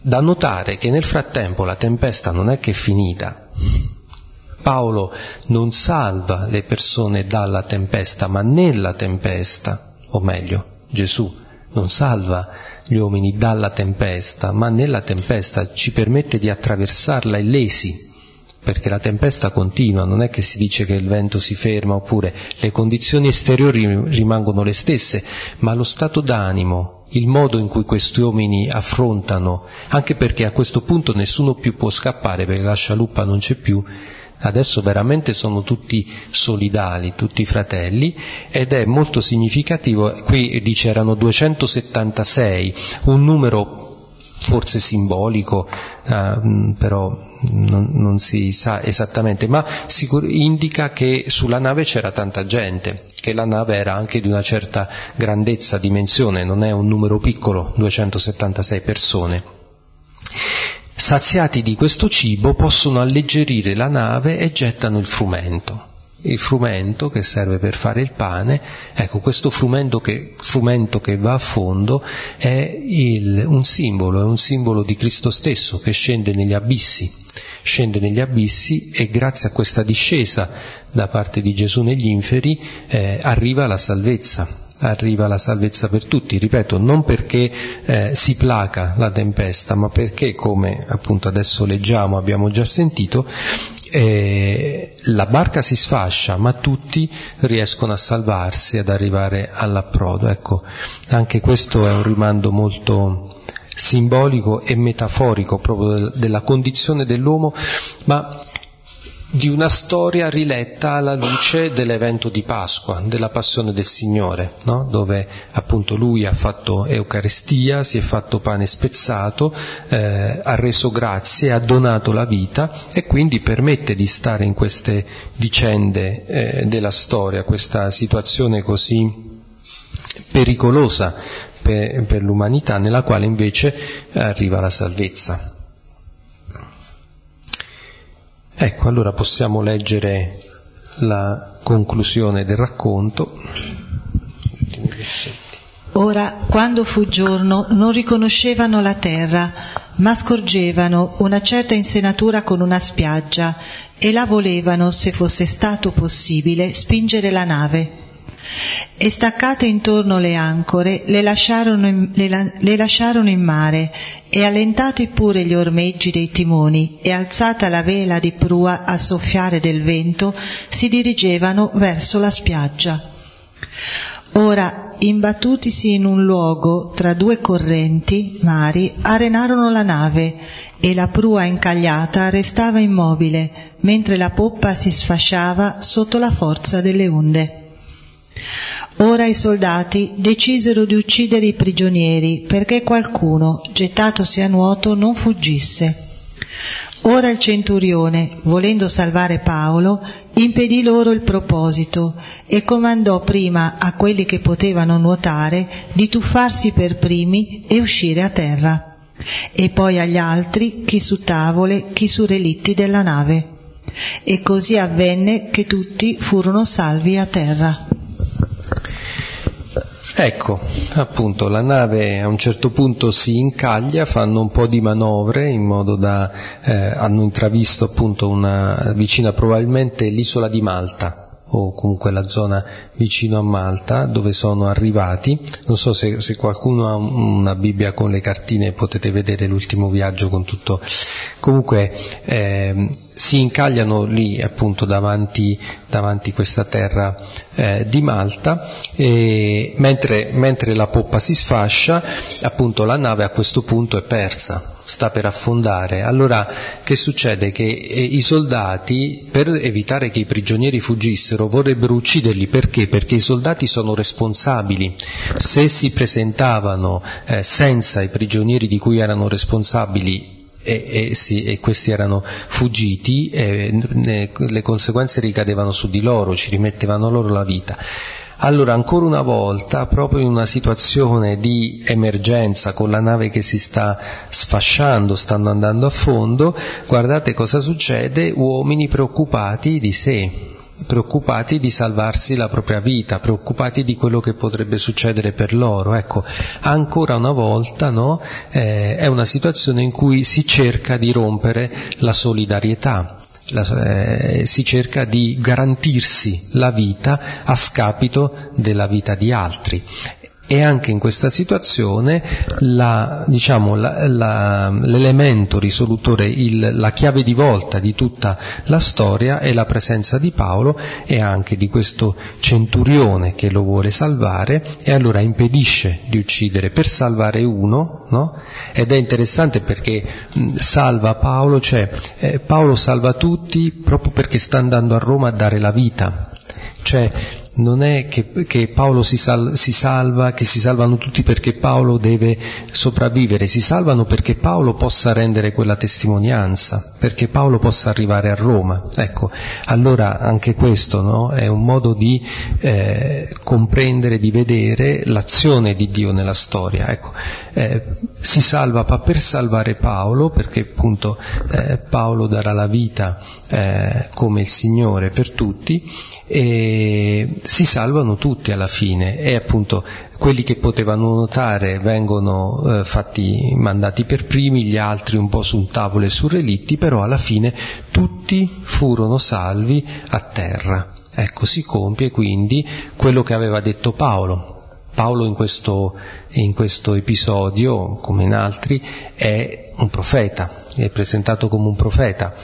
Da notare che nel frattempo la tempesta non è che è finita. Paolo non salva le persone dalla tempesta, ma nella tempesta, o meglio, Gesù non salva gli uomini dalla tempesta, ma nella tempesta ci permette di attraversarla illesi. Perché la tempesta continua, non è che si dice che il vento si ferma, oppure le condizioni esteriori rimangono le stesse, ma lo stato d'animo, il modo in cui questi uomini affrontano, anche perché a questo punto nessuno più può scappare, perché la scialuppa non c'è più, adesso veramente sono tutti solidali, tutti fratelli, ed è molto significativo. Qui dice erano duecentosettantasei, un numero forse simbolico, eh, però non, non si sa esattamente, ma sicur- indica che sulla nave c'era tanta gente, che la nave era anche di una certa grandezza, dimensione, non è un numero piccolo, duecentosettantasei persone. Saziati di questo cibo possono alleggerire la nave e gettano il frumento. Il frumento che serve per fare il pane, ecco, questo frumento che, frumento che va a fondo è il, un simbolo, è un simbolo di Cristo stesso che scende negli abissi, scende negli abissi e grazie a questa discesa da parte di Gesù negli inferi eh, arriva la salvezza. Arriva la salvezza per tutti, ripeto, non perché eh, si placa la tempesta, ma perché, come appunto adesso leggiamo, abbiamo già sentito, eh, la barca si sfascia, ma tutti riescono a salvarsi, ad arrivare all'approdo. Ecco, anche questo è un rimando molto simbolico e metaforico proprio della condizione dell'uomo, ma di una storia riletta alla luce dell'evento di Pasqua, della passione del Signore, no? Dove appunto lui ha fatto Eucaristia, si è fatto pane spezzato, eh, ha reso grazie, ha donato la vita, e quindi permette di stare in queste vicende eh, della storia, questa situazione così pericolosa per, per l'umanità, nella quale invece arriva la salvezza. Ecco, allora possiamo leggere la conclusione del racconto. Ora, quando fu giorno, non riconoscevano la terra, ma scorgevano una certa insenatura con una spiaggia e la volevano, se fosse stato possibile, spingere la nave. E staccate intorno le ancore, le lasciarono in, le, la, le lasciarono in mare, e allentate pure gli ormeggi dei timoni, e alzata la vela di prua al soffiare del vento, si dirigevano verso la spiaggia. Ora, imbattutisi in un luogo tra due correnti, mari, arenarono la nave, e la prua incagliata restava immobile, mentre la poppa si sfasciava sotto la forza delle onde. Ora i soldati decisero di uccidere i prigionieri perché qualcuno, gettatosi a nuoto, non fuggisse. Ora il centurione, volendo salvare Paolo, impedì loro il proposito e comandò prima a quelli che potevano nuotare di tuffarsi per primi e uscire a terra, e poi agli altri, chi su tavole, chi su relitti della nave. E così avvenne che tutti furono salvi a terra. Ecco, appunto, la nave a un certo punto si incaglia, fanno un po' di manovre in modo da, eh, hanno intravisto appunto una vicina probabilmente l'isola di Malta, o comunque la zona vicino a Malta, dove sono arrivati. Non so se, se qualcuno ha una Bibbia con le cartine, potete vedere l'ultimo viaggio con tutto. Comunque eh, si incagliano lì appunto davanti, davanti questa terra eh, di Malta, e mentre, mentre la poppa si sfascia, appunto la nave a questo punto è persa, sta per affondare. Allora che succede? Che eh, i soldati, per evitare che i prigionieri fuggissero, vorrebbero ucciderli. Perché? Perché i soldati sono responsabili. Se si presentavano eh, senza i prigionieri di cui erano responsabili, E, e, sì, e questi erano fuggiti, e ne, le conseguenze ricadevano su di loro, ci rimettevano loro la vita. Allora ancora una volta, proprio in una situazione di emergenza, con la nave che si sta sfasciando, stanno andando a fondo, guardate cosa succede: uomini preoccupati di sé, preoccupati di salvarsi la propria vita, preoccupati di quello che potrebbe succedere per loro. Ecco, ancora una volta, no? Eh, è una situazione in cui si cerca di rompere la solidarietà, la, eh, si cerca di garantirsi la vita a scapito della vita di altri. E anche in questa situazione la, diciamo, la, la, l'elemento risolutore, il, la chiave di volta di tutta la storia è la presenza di Paolo e anche di questo centurione che lo vuole salvare, e allora impedisce di uccidere per salvare uno, no? Ed è interessante perché salva Paolo, cioè eh, Paolo salva tutti proprio perché sta andando a Roma a dare la vita. Cioè non è che, che Paolo si, sal, si salva, che si salvano tutti perché Paolo deve sopravvivere, si salvano perché Paolo possa rendere quella testimonianza, perché Paolo possa arrivare a Roma. Ecco, allora anche questo, no? È un modo di eh, comprendere, di vedere l'azione di Dio nella storia. Ecco, eh, si salva per salvare Paolo, perché appunto eh, Paolo darà la vita eh, come il Signore per tutti, e si salvano tutti alla fine, e appunto quelli che potevano nuotare vengono eh, fatti mandati per primi, gli altri un po' su un tavolo e su relitti, però alla fine tutti furono salvi a terra. Ecco, si compie quindi quello che aveva detto Paolo. Paolo in questo, in questo episodio, come in altri, è un profeta, è presentato come un profeta.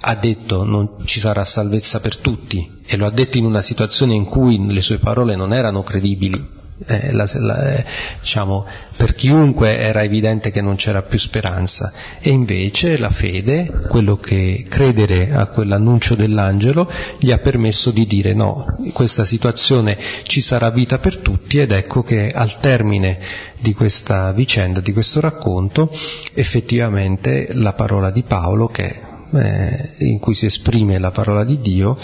Ha detto non ci sarà salvezza per tutti, e lo ha detto in una situazione in cui le sue parole non erano credibili. Eh, la, la, eh, diciamo, per chiunque era evidente che non c'era più speranza, e invece la fede, quello che credere a quell'annuncio dell'angelo, gli ha permesso di dire no, in questa situazione ci sarà vita per tutti. Ed ecco che al termine di questa vicenda, di questo racconto, effettivamente la parola di Paolo, che in cui si esprime la parola di Dio,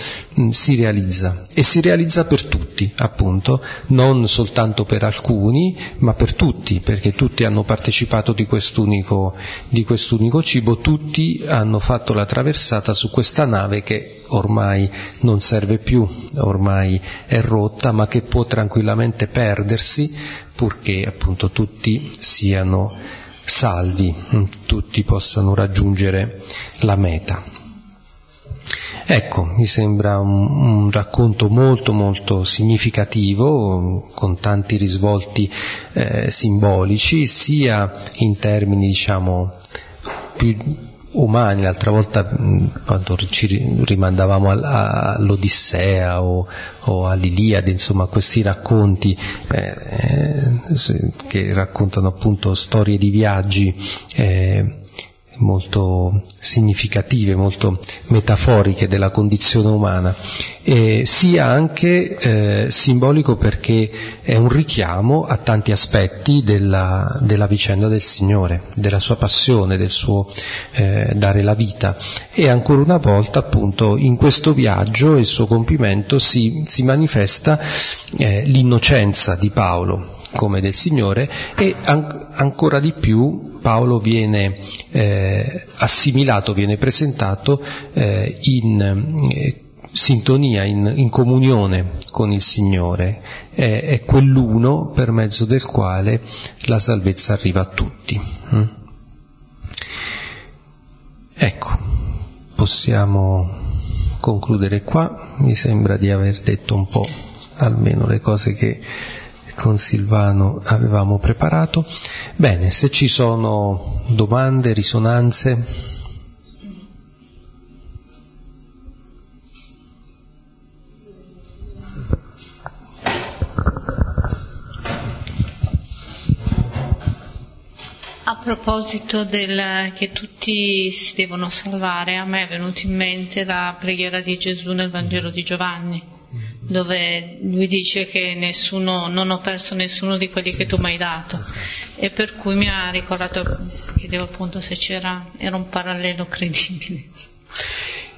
si realizza, e si realizza per tutti, appunto, non soltanto per alcuni, ma per tutti, perché tutti hanno partecipato di quest'unico, di quest'unico cibo, tutti hanno fatto la traversata su questa nave che ormai non serve più, ormai è rotta, ma che può tranquillamente perdersi, purché appunto tutti siano salvi, tutti possano raggiungere la meta. Ecco, mi sembra un, un racconto molto molto significativo, con tanti risvolti eh, simbolici, sia in termini, diciamo, più umani. L'altra volta, quando ci rimandavamo all'Odissea o, o all'Iliade, insomma questi racconti eh, che raccontano appunto storie di viaggi eh, molto significative, molto metaforiche della condizione umana, eh, sia anche eh, simbolico perché è un richiamo a tanti aspetti della, della vicenda del Signore, della sua passione, del suo eh, dare la vita, e ancora una volta appunto in questo viaggio il suo compimento si, si manifesta eh, l'innocenza di Paolo come del Signore, e an- ancora di più Paolo viene eh, assimilato, viene presentato eh, in eh, sintonia, in, in comunione con il Signore, eh, è quell'uno per mezzo del quale la salvezza arriva a tutti. Mm? Ecco, possiamo concludere qua, mi sembra di aver detto un po' almeno le cose che con Silvano avevamo preparato. Bene, se ci sono domande, risonanze. A proposito del che tutti si devono salvare, a me è venuta in mente la preghiera di Gesù nel Vangelo di Giovanni, dove lui dice che nessuno, non ho perso nessuno di quelli che tu mi hai dato, e per cui mi ha ricordato, chiedevo appunto se c'era, era un parallelo credibile.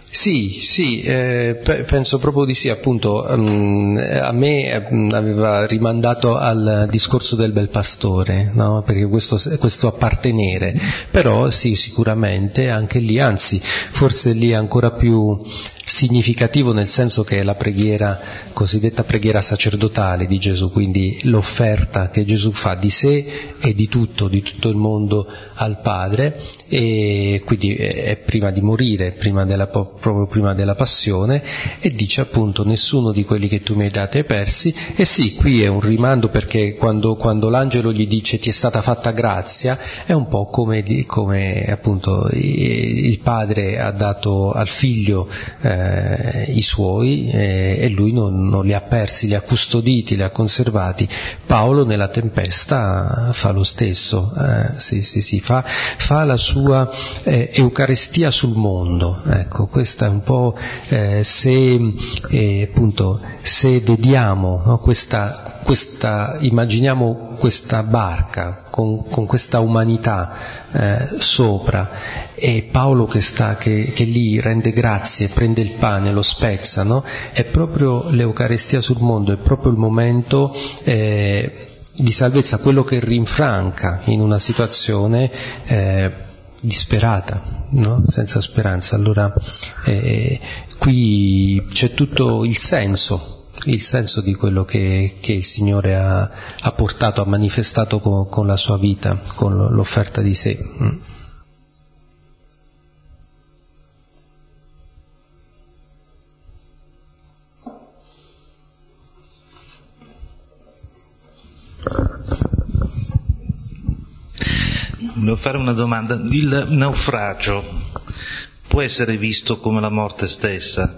Sì, sì, eh, penso proprio di sì, appunto um, a me um, aveva rimandato al discorso del bel pastore, no? Perché questo, questo appartenere, però sì, sicuramente anche lì, anzi forse lì è ancora più significativo, nel senso che è la preghiera, cosiddetta preghiera sacerdotale di Gesù, quindi l'offerta che Gesù fa di sé e di tutto, di tutto il mondo al Padre, e quindi è prima di morire, prima della propria proprio prima della passione, e dice appunto nessuno di quelli che tu mi hai dato hai persi. E sì, qui è un rimando, perché quando, quando l'angelo gli dice ti è stata fatta grazia, è un po' come, come appunto il padre ha dato al figlio eh, i suoi eh, e lui non, non li ha persi, li ha custoditi, li ha conservati. Paolo nella tempesta fa lo stesso, eh, sì, sì, sì, fa, fa la sua eh, Eucaristia sul mondo, ecco. Questa è un po' eh, se, eh, appunto, se vediamo, no, questa, questa, immaginiamo questa barca con, con questa umanità eh, sopra, e Paolo che, sta, che, che lì rende grazie, prende il pane, lo spezza, no? È proprio l'Eucaristia sul mondo, è proprio il momento eh, di salvezza, quello che rinfranca in una situazione eh, disperata, no? Senza speranza. Allora eh, qui c'è tutto il senso, il senso di quello che, che il Signore ha, ha portato, ha manifestato con, con la sua vita, con l'offerta di sé. Mm. Devo fare una domanda. Il naufragio può essere visto come la morte stessa,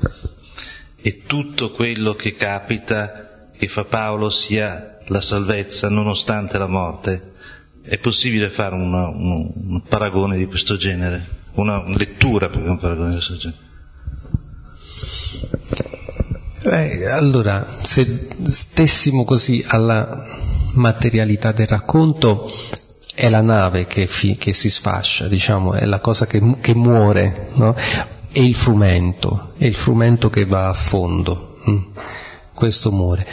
e tutto quello che capita, che fa Paolo, sia la salvezza nonostante la morte? È possibile fare una, un, un paragone di questo genere? Una lettura per un paragone di questo genere? Beh, allora, se stessimo così alla materialità del racconto, è la nave che, fi, che si sfascia, diciamo, è la cosa che, che muore, no? E il frumento, è il frumento che va a fondo, mm. Questo muore.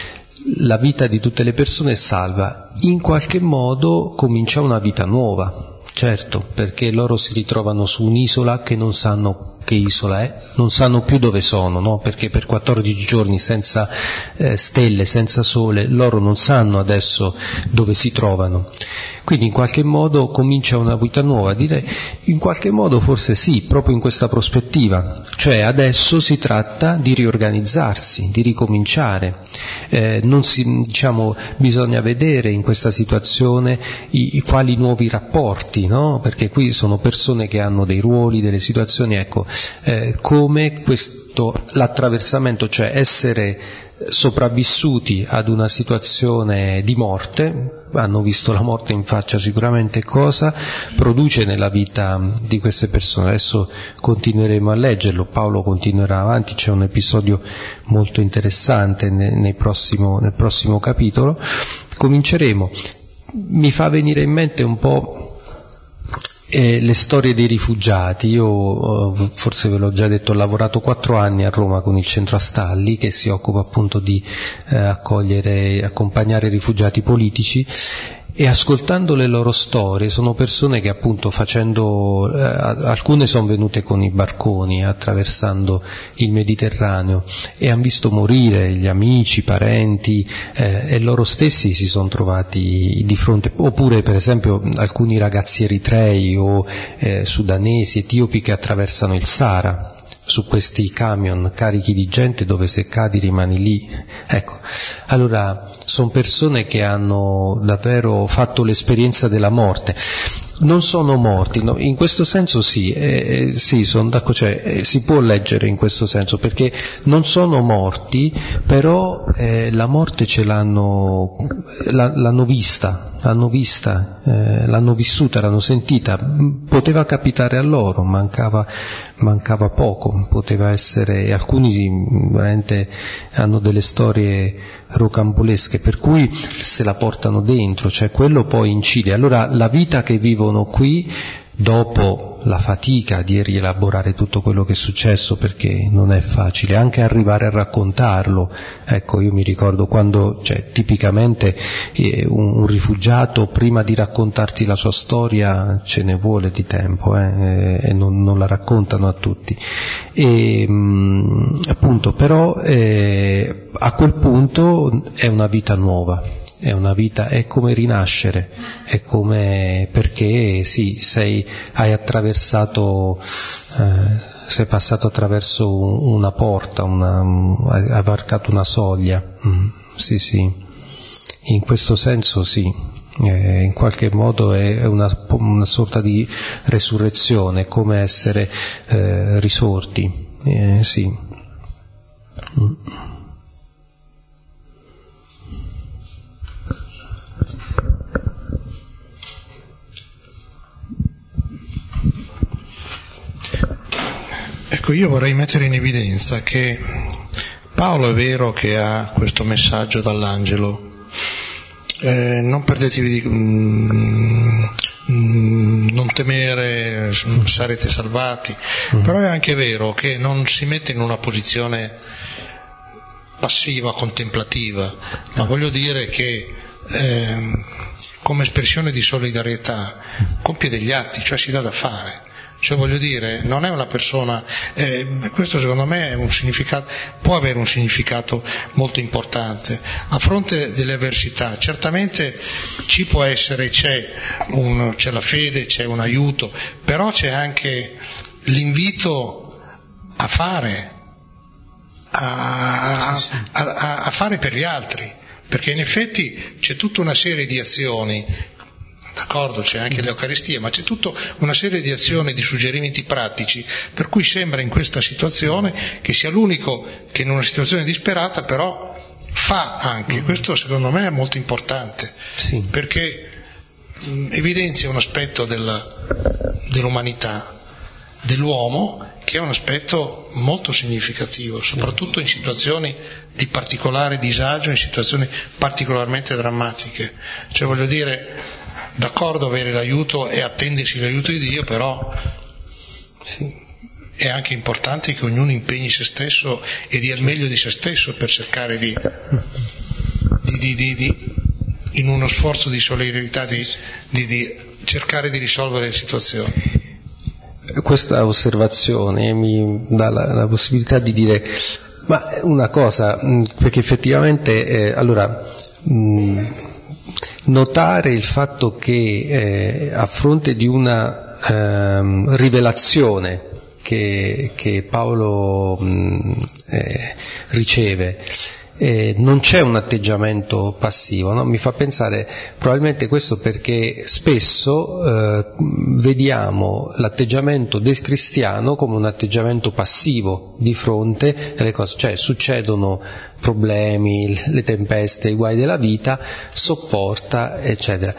La vita di tutte le persone è salva, in qualche modo comincia una vita nuova, certo, perché loro si ritrovano su un'isola che non sanno che isola è, non sanno più dove sono, no? Perché per quattordici giorni senza eh, stelle, senza sole, loro non sanno adesso dove si trovano. Quindi in qualche modo comincia una vita nuova, direi, in qualche modo forse sì, proprio in questa prospettiva, cioè adesso si tratta di riorganizzarsi, di ricominciare, eh, non si, diciamo, bisogna vedere in questa situazione i, i quali nuovi rapporti tutti, no? Perché qui sono persone che hanno dei ruoli, delle situazioni, ecco, eh, come questo, l'attraversamento, cioè essere sopravvissuti ad una situazione di morte, hanno visto la morte in faccia sicuramente, cosa produce nella vita di queste persone. Adesso continueremo a leggerlo, Paolo continuerà avanti, c'è un episodio molto interessante nel prossimo, nel prossimo capitolo. Cominceremo, mi fa venire in mente un po' Eh, le storie dei rifugiati. Io, forse ve l'ho già detto, ho lavorato quattro anni a Roma con il centro Astalli, che si occupa appunto di eh, accogliere, accompagnare rifugiati politici, e ascoltando le loro storie, sono persone che appunto facendo, eh, alcune sono venute con i barconi attraversando il Mediterraneo e hanno visto morire gli amici, i parenti, eh, e loro stessi si sono trovati di fronte, oppure per esempio alcuni ragazzi eritrei o eh, sudanesi, etiopi, che attraversano il Sahara su questi camion carichi di gente, dove se cadi rimani lì. Ecco, allora sono persone che hanno davvero fatto l'esperienza della morte. Non sono morti, no? In questo senso sì, eh, sì sono d'accordo, cioè, eh, si può leggere in questo senso, perché non sono morti, però eh, la morte ce l'hanno, la, l'hanno vista, l'hanno vista, eh, l'hanno vissuta, l'hanno sentita. Poteva capitare a loro, mancava, mancava poco, poteva essere. Alcuni veramente hanno delle storie rocambolesche, per cui se la portano dentro, cioè quello poi incide. Allora la vita che vivo qui, dopo la fatica di rielaborare tutto quello che è successo, perché non è facile anche arrivare a raccontarlo. Ecco, io mi ricordo quando, cioè, tipicamente eh, un, un rifugiato, prima di raccontarti la sua storia ce ne vuole di tempo, eh, e non, non la raccontano a tutti, e mh, appunto però eh, a quel punto è una vita nuova. È una vita, è come rinascere, è come, perché sì, sei, hai attraversato, eh, sei passato attraverso una porta, una, hai varcato una soglia, mm, sì sì, in questo senso sì, eh, in qualche modo è, è una, una sorta di resurrezione, è come essere eh, risorti, eh, sì. Mm. Ecco, io vorrei mettere in evidenza che Paolo è vero che ha questo messaggio dall'angelo, eh, non perdetevi di, mm, mm, non temere, sarete salvati, mm. Però è anche vero che non si mette in una posizione passiva, contemplativa, ma mm. voglio dire che eh, come espressione di solidarietà compie degli atti, cioè si dà da fare. Cioè, voglio dire, non è una persona, eh, questo secondo me è un significato, può avere un significato molto importante. A fronte delle avversità, certamente ci può essere, c'è, un, c'è la fede, c'è un aiuto, però c'è anche l'invito a fare, a, a, a, a fare per gli altri, perché in effetti c'è tutta una serie di azioni. D'accordo, c'è anche l'Eucaristia, ma c'è tutta una serie di azioni, di suggerimenti pratici, per cui sembra in questa situazione che sia l'unico che in una situazione disperata però fa anche. Questo secondo me è molto importante, sì. Perché mh, evidenzia un aspetto del, dell'umanità, dell'uomo, che è un aspetto molto significativo, soprattutto in situazioni di particolare disagio, in situazioni particolarmente drammatiche. Cioè, voglio dire, d'accordo avere l'aiuto e attendersi l'aiuto di Dio, però sì, è anche importante che ognuno impegni se stesso e dia il meglio di se stesso per cercare di, di, di, di, di in uno sforzo di solidarietà, di, di, di cercare di risolvere le situazioni. Questa osservazione mi dà la, la possibilità di dire ma una cosa, perché effettivamente eh, allora mh, notare il fatto che eh, a fronte di una ehm, rivelazione che, che Paolo mh, eh, riceve, eh, non c'è un atteggiamento passivo, no? Mi fa pensare probabilmente questo perché spesso eh, vediamo l'atteggiamento del cristiano come un atteggiamento passivo di fronte alle cose, cioè succedono problemi, le tempeste, i guai della vita, sopporta, eccetera.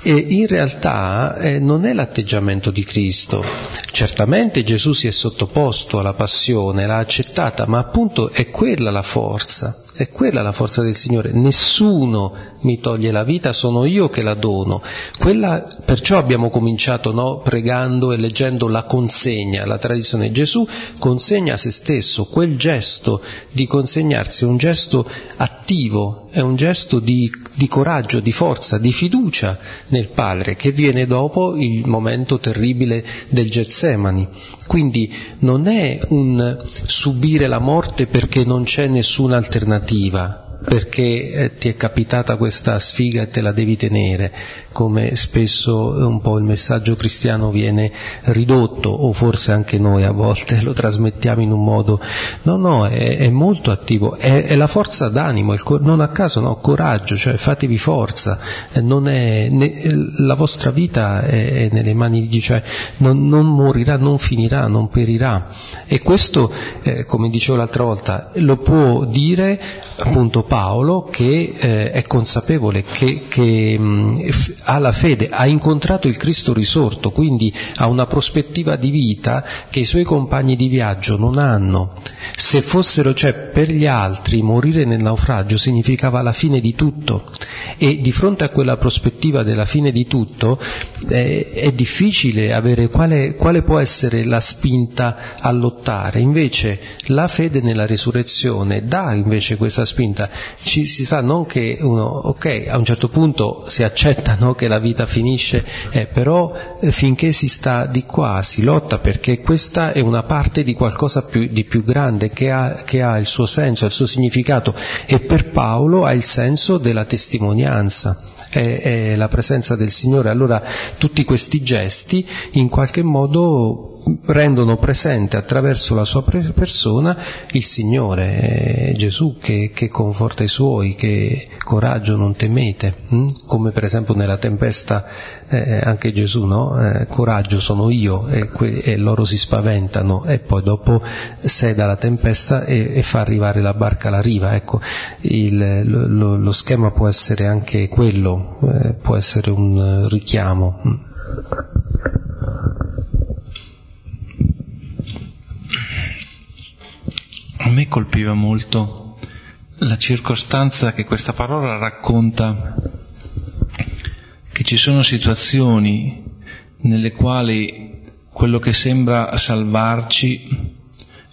E in realtà eh, non è l'atteggiamento di Cristo. Certamente Gesù si è sottoposto alla passione, l'ha accettata, ma appunto è quella la forza, è quella la forza del Signore. Nessuno mi toglie la vita, sono io che la dono. Quella, perciò abbiamo cominciato, no, pregando e leggendo la consegna, la tradizione. Gesù consegna a se stesso, quel gesto di consegnarsi è un gesto attivo, è un gesto di, di coraggio, di forza, di fiducia nel Padre, che viene dopo il momento terribile del Getsemani. Quindi non è un subire la morte perché non c'è nessuna alternativa, perché ti è capitata questa sfiga e te la devi tenere, come spesso un po' il messaggio cristiano viene ridotto, o forse anche noi a volte lo trasmettiamo in un modo. No, no, è, è molto attivo, è, è la forza d'animo, il cor- non a caso, no, coraggio, cioè fatevi forza, non è, ne, la vostra vita è, è nelle mani di Dio, cioè non, non morirà, non finirà, non perirà. E questo, eh, come dicevo l'altra volta, lo può dire appunto Paolo, che eh, è consapevole che, che mh, f- ha la fede, ha incontrato il Cristo risorto, quindi ha una prospettiva di vita che i suoi compagni di viaggio non hanno. Se fossero, cioè per gli altri morire nel naufragio significava la fine di tutto, e di fronte a quella prospettiva della fine di tutto eh, è difficile avere quale, quale può essere la spinta a lottare. Invece la fede nella resurrezione dà invece questa spinta. Ci, si sa non che uno, ok, a un certo punto si accetta, no, che la vita finisce, eh, però eh, finché si sta di qua si lotta, perché questa è una parte di qualcosa più, di più grande, che ha, che ha il suo senso, il suo significato, e per Paolo ha il senso della testimonianza, è, è la presenza del Signore. Allora tutti questi gesti in qualche modo rendono presente attraverso la sua pre- persona il Signore, eh, Gesù che, che conforta i suoi, che coraggio, non temete, hm? Come per esempio nella tempesta eh, anche Gesù, no? Eh, coraggio, sono io, e, que- e loro si spaventano, e poi dopo seda la tempesta e, e fa arrivare la barca alla riva. Ecco, il, lo, lo schema può essere anche quello, eh, può essere un richiamo. Hm? A me colpiva molto la circostanza che questa parola racconta che ci sono situazioni nelle quali quello che sembra salvarci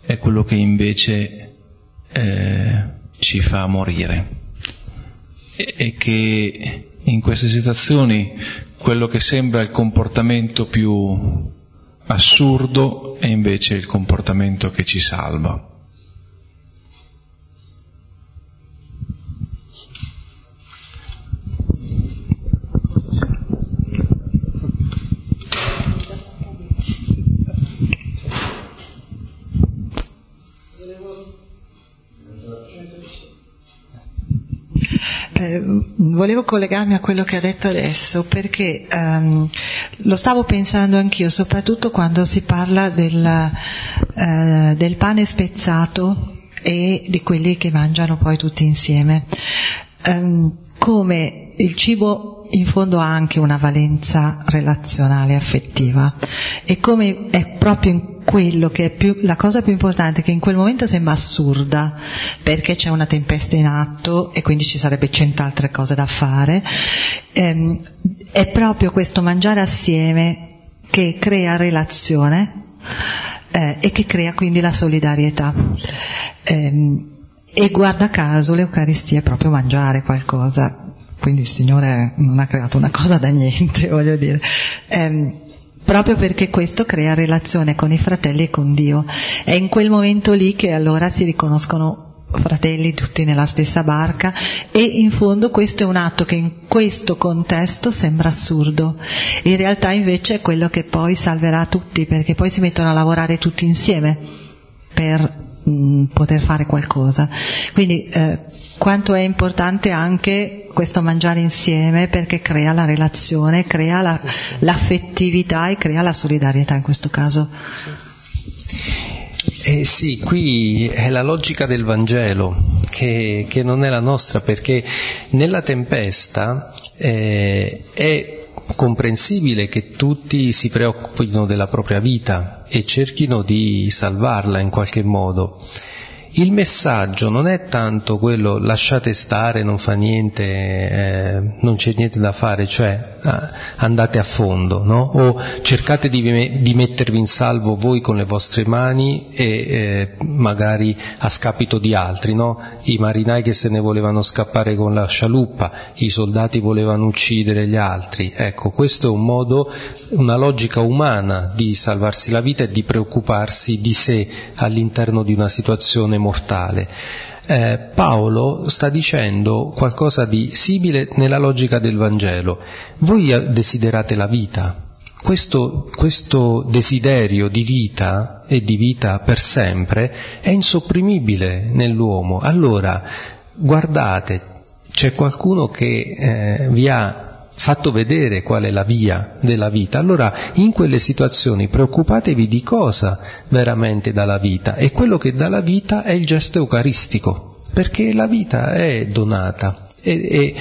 è quello che invece eh, ci fa morire, e, e che in queste situazioni quello che sembra il comportamento più assurdo è invece il comportamento che ci salva. Eh, volevo collegarmi a quello che ha detto adesso, perché ehm, lo stavo pensando anch'io, soprattutto quando si parla del, eh, del pane spezzato e di quelli che mangiano poi tutti insieme, ehm, come il cibo in fondo ha anche una valenza relazionale, affettiva, e come è proprio in quello che è più, la cosa più importante, che in quel momento sembra assurda perché c'è una tempesta in atto e quindi ci sarebbe cent'altre cose da fare, ehm, è proprio questo mangiare assieme che crea relazione eh, e che crea quindi la solidarietà. Ehm, e guarda caso l'Eucaristia è proprio mangiare qualcosa, quindi il Signore non ha creato una cosa da niente, voglio dire. Ehm, proprio perché questo crea relazione con i fratelli e con Dio. È in quel momento lì che allora si riconoscono fratelli tutti nella stessa barca, e in fondo questo è un atto che in questo contesto sembra assurdo, in realtà invece è quello che poi salverà tutti, perché poi si mettono a lavorare tutti insieme per mh, poter fare qualcosa. Quindi eh, quanto è importante anche questo mangiare insieme, perché crea la relazione, crea la, l'affettività e crea la solidarietà in questo caso. Eh sì, qui è la logica del Vangelo, che, che non è la nostra, perché nella tempesta eh, è comprensibile che tutti si preoccupino della propria vita e cerchino di salvarla in qualche modo. Il messaggio non è tanto quello lasciate stare, non fa niente, eh, non c'è niente da fare, cioè ah, andate a fondo, no? O cercate di, di mettervi in salvo voi con le vostre mani e eh, magari a scapito di altri, no? I marinai che se ne volevano scappare con la scialuppa, i soldati volevano uccidere gli altri. Ecco, questo è un modo, una logica umana di salvarsi la vita e di preoccuparsi di sé all'interno di una situazione mortale. Eh, Paolo sta dicendo qualcosa di simile nella logica del Vangelo. Voi desiderate la vita. Questo, questo desiderio di vita e di vita per sempre è insopprimibile nell'uomo. Allora, guardate, c'è qualcuno che eh, vi ha fatto vedere qual è la via della vita. Allora, in quelle situazioni preoccupatevi di cosa veramente dà la vita, e quello che dà la vita è il gesto eucaristico, perché la vita è donata e, e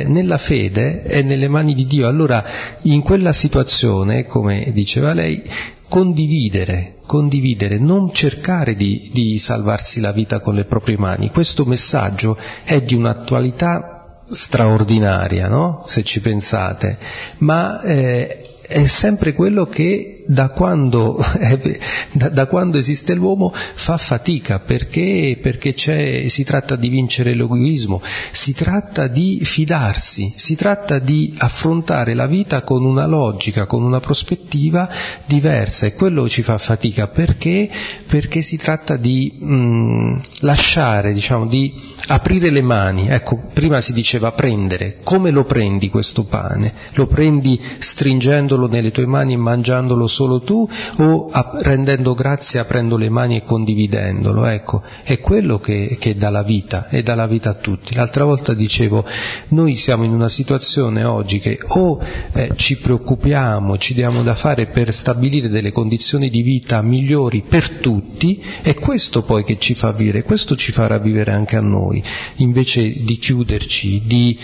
eh, nella fede è nelle mani di Dio. Allora, in quella situazione, come diceva lei, condividere, condividere, non cercare di, di salvarsi la vita con le proprie mani. Questo messaggio è di un'attualità straordinaria, no? Se ci pensate, ma eh, è sempre quello che da quando, eh, da, da quando esiste l'uomo fa fatica, perché, perché c'è, si tratta di vincere l'egoismo, si tratta di fidarsi, si tratta di affrontare la vita con una logica, con una prospettiva diversa, e quello ci fa fatica perché, perché si tratta di mh, lasciare, diciamo, di aprire le mani. Ecco, prima si diceva prendere. Come lo prendi questo pane? Lo prendi stringendolo nelle tue mani e mangiandolo solo tu, o rendendo grazie, aprendo le mani e condividendolo? Ecco, è quello che, che dà la vita, e dà la vita a tutti. L'altra volta dicevo, noi siamo in una situazione oggi che o eh, ci preoccupiamo, ci diamo da fare per stabilire delle condizioni di vita migliori per tutti, è questo poi che ci fa vivere, questo ci farà vivere anche a noi, invece di chiuderci, di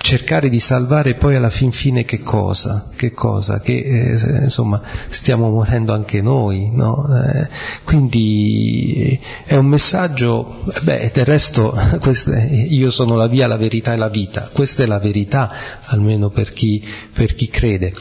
cercare di salvare poi alla fin fine che cosa? Che cosa? Che eh, insomma stiamo morendo anche noi, no? Eh, quindi è un messaggio, beh, del resto questo è, io sono la via, la verità e la vita. Questa è la verità, almeno per chi, per chi crede.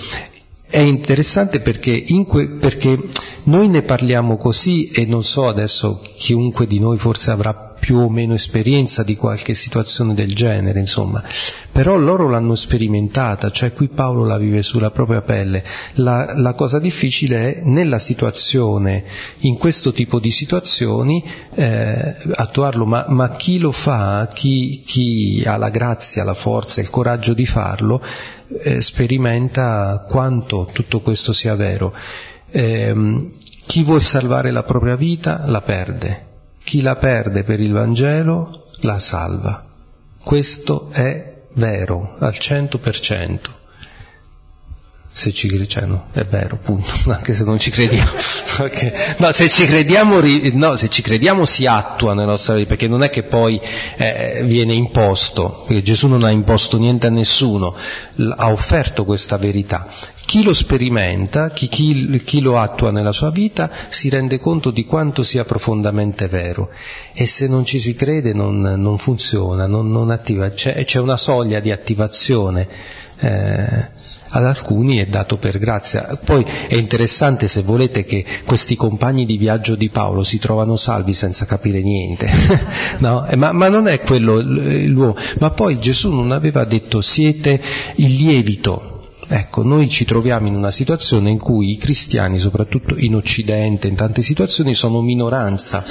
È interessante perché, in que, perché noi ne parliamo così, e non so, adesso chiunque di noi forse avrà più o meno esperienza di qualche situazione del genere, insomma, però loro l'hanno sperimentata, cioè qui Paolo la vive sulla propria pelle. La, la cosa difficile è nella situazione, in questo tipo di situazioni, eh, attuarlo, ma, ma chi lo fa, chi, chi ha la grazia, la forza, il coraggio di farlo, eh, sperimenta quanto tutto questo sia vero. Eh, chi vuol salvare la propria vita la perde. Chi la perde per il Vangelo la salva. Questo è vero al cento per cento. Se ci crediamo, è vero, punto, anche se non ci crediamo. Perché, no, se ci crediamo, no, se ci crediamo si attua nella nostra vita, perché non è che poi eh, viene imposto, perché Gesù non ha imposto niente a nessuno, l- ha offerto questa verità. Chi lo sperimenta, chi, chi, chi lo attua nella sua vita, si rende conto di quanto sia profondamente vero. E se non ci si crede non, non funziona, non, non attiva, c'è, c'è una soglia di attivazione. Eh, ad alcuni è dato per grazia. Poi è interessante, se volete, che questi compagni di viaggio di Paolo si trovano salvi senza capire niente. No? ma, ma non è quello l'uomo. Ma poi Gesù non aveva detto siete il lievito. Ecco, noi ci troviamo in una situazione in cui i cristiani, soprattutto in Occidente, in tante situazioni sono minoranza,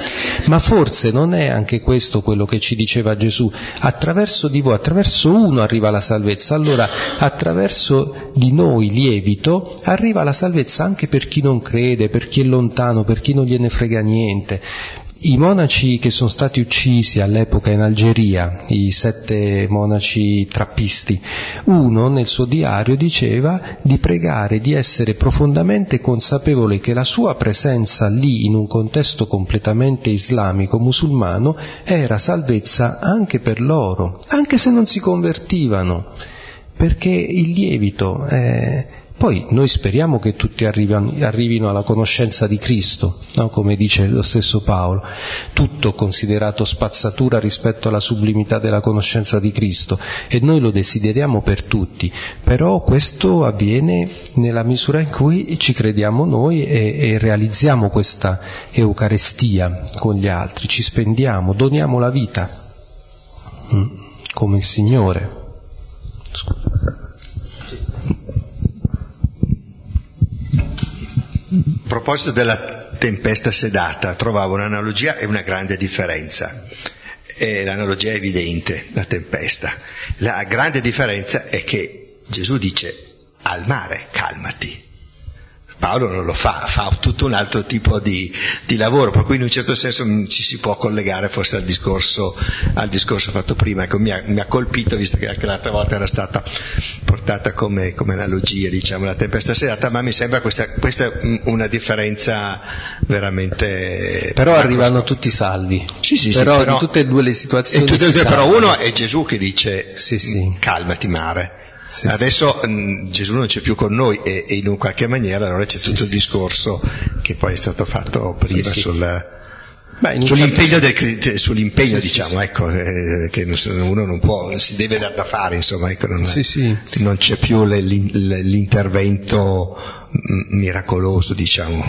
ma forse non è anche questo quello che ci diceva Gesù: attraverso di voi, attraverso uno arriva la salvezza. Allora, attraverso di noi, lievito, arriva la salvezza anche per chi non crede, per chi è lontano, per chi non gliene frega niente. I monaci che sono stati uccisi all'epoca in Algeria, i sette monaci trappisti, uno nel suo diario diceva di pregare di essere profondamente consapevole che la sua presenza lì, in un contesto completamente islamico, musulmano, era salvezza anche per loro, anche se non si convertivano, perché il lievito è... Poi noi speriamo che tutti arrivino alla conoscenza di Cristo, no? Come dice lo stesso Paolo, tutto considerato spazzatura rispetto alla sublimità della conoscenza di Cristo, e noi lo desideriamo per tutti, però questo avviene nella misura in cui ci crediamo noi e, e realizziamo questa Eucaristia con gli altri, ci spendiamo, doniamo la vita, come il Signore. Scusa. A proposito della tempesta sedata, trovavo un'analogia e una grande differenza. E l'analogia è evidente, la tempesta. La grande differenza è che Gesù dice al mare calmati. Paolo non lo fa, fa tutto un altro tipo di, di lavoro, per cui in un certo senso ci si può collegare forse al discorso, al discorso fatto prima, che mi ha, mi ha colpito, visto che anche l'altra volta era stata portata come, come analogia, diciamo, la tempesta sedata, ma mi sembra questa, questa una differenza veramente... Però arrivano tutti salvi, sì, sì, però, sì, però in tutte e due le situazioni tutte si due, Però uno è Gesù che dice sì, sì. calmati mare. Sì, adesso sì. Mh, Gesù non c'è più con noi e, e in un qualche maniera allora c'è sì, tutto sì. il discorso che poi è stato fatto prima sì, sul, Beh, sull'impegno, del, sull'impegno sì, diciamo sì, ecco eh, che uno non può, si deve dar da fare, insomma, ecco, non, sì, sì. non c'è più le, l'intervento miracoloso, diciamo.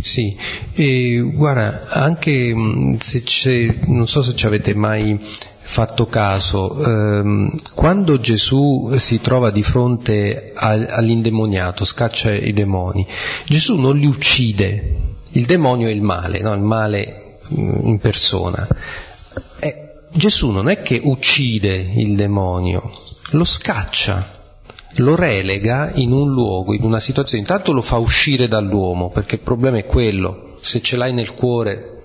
Sì, e guarda, anche se c'è, non so se ci avete mai fatto caso, ehm, quando Gesù si trova di fronte al, all'indemoniato, scaccia i demoni, Gesù non li uccide, il demonio è il male, no? Il male in persona. Eh, Gesù non è che uccide il demonio, lo scaccia, lo relega in un luogo, in una situazione, intanto lo fa uscire dall'uomo, perché il problema è quello, se ce l'hai nel cuore,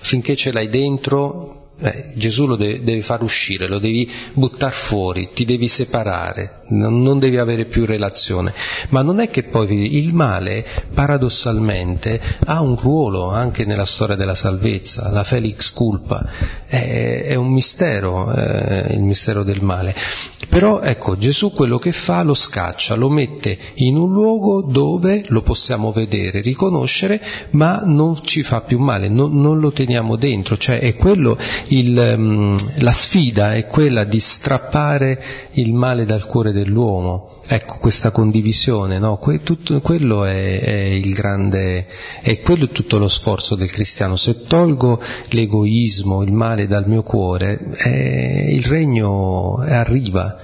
finché ce l'hai dentro... Eh, Gesù lo deve, devi far uscire, lo devi buttar fuori, ti devi separare, non, non devi avere più relazione. Ma non è che poi il male, paradossalmente, ha un ruolo anche nella storia della salvezza. La felix culpa è, è un mistero, eh, il mistero del male. Però ecco, Gesù quello che fa, lo scaccia, lo mette in un luogo dove lo possiamo vedere, riconoscere, ma non ci fa più male, non, non lo teniamo dentro, cioè è quello. Il, la sfida è quella di strappare il male dal cuore dell'uomo, ecco, questa condivisione, no? Que, tutto, quello è, è il grande, è quello tutto lo sforzo del cristiano. Se tolgo l'egoismo, il male dal mio cuore, eh, il regno arriva,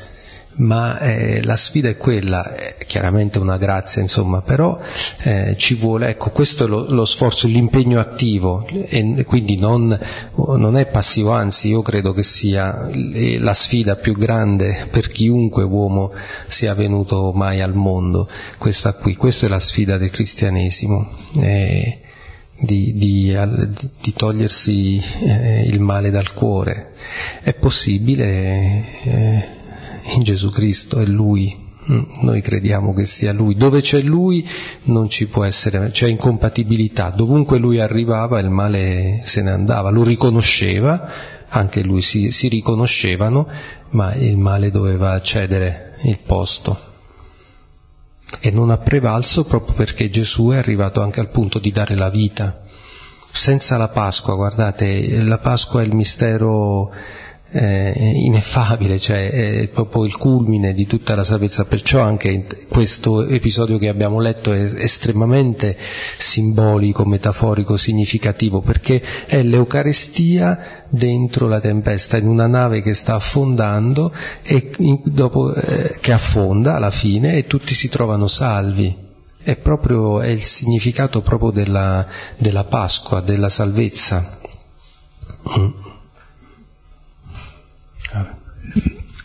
ma eh, la sfida è quella, è chiaramente una grazia, insomma, però eh, ci vuole, ecco, questo è lo, lo sforzo, l'impegno attivo, e quindi non, non è passivo, anzi io credo che sia la sfida più grande per chiunque uomo sia venuto mai al mondo, questa qui, questa è la sfida del cristianesimo, eh, di, di, di togliersi eh, il male dal cuore. È possibile... Eh, in Gesù Cristo, è Lui, noi crediamo che sia Lui, dove c'è Lui non ci può essere, c'è incompatibilità, dovunque Lui arrivava il male se ne andava, lo riconosceva, anche Lui si, si riconoscevano, ma il male doveva cedere il posto. E non ha prevalso proprio perché Gesù è arrivato anche al punto di dare la vita. Senza la Pasqua, guardate, la Pasqua è il mistero... Eh, ineffabile, cioè è proprio il culmine di tutta la salvezza, perciò anche questo episodio che abbiamo letto è estremamente simbolico, metaforico, significativo, perché è l'Eucaristia dentro la tempesta, in una nave che sta affondando e in, dopo eh, che affonda alla fine e tutti si trovano salvi. È proprio, è il significato proprio della, della Pasqua, della salvezza. Mm.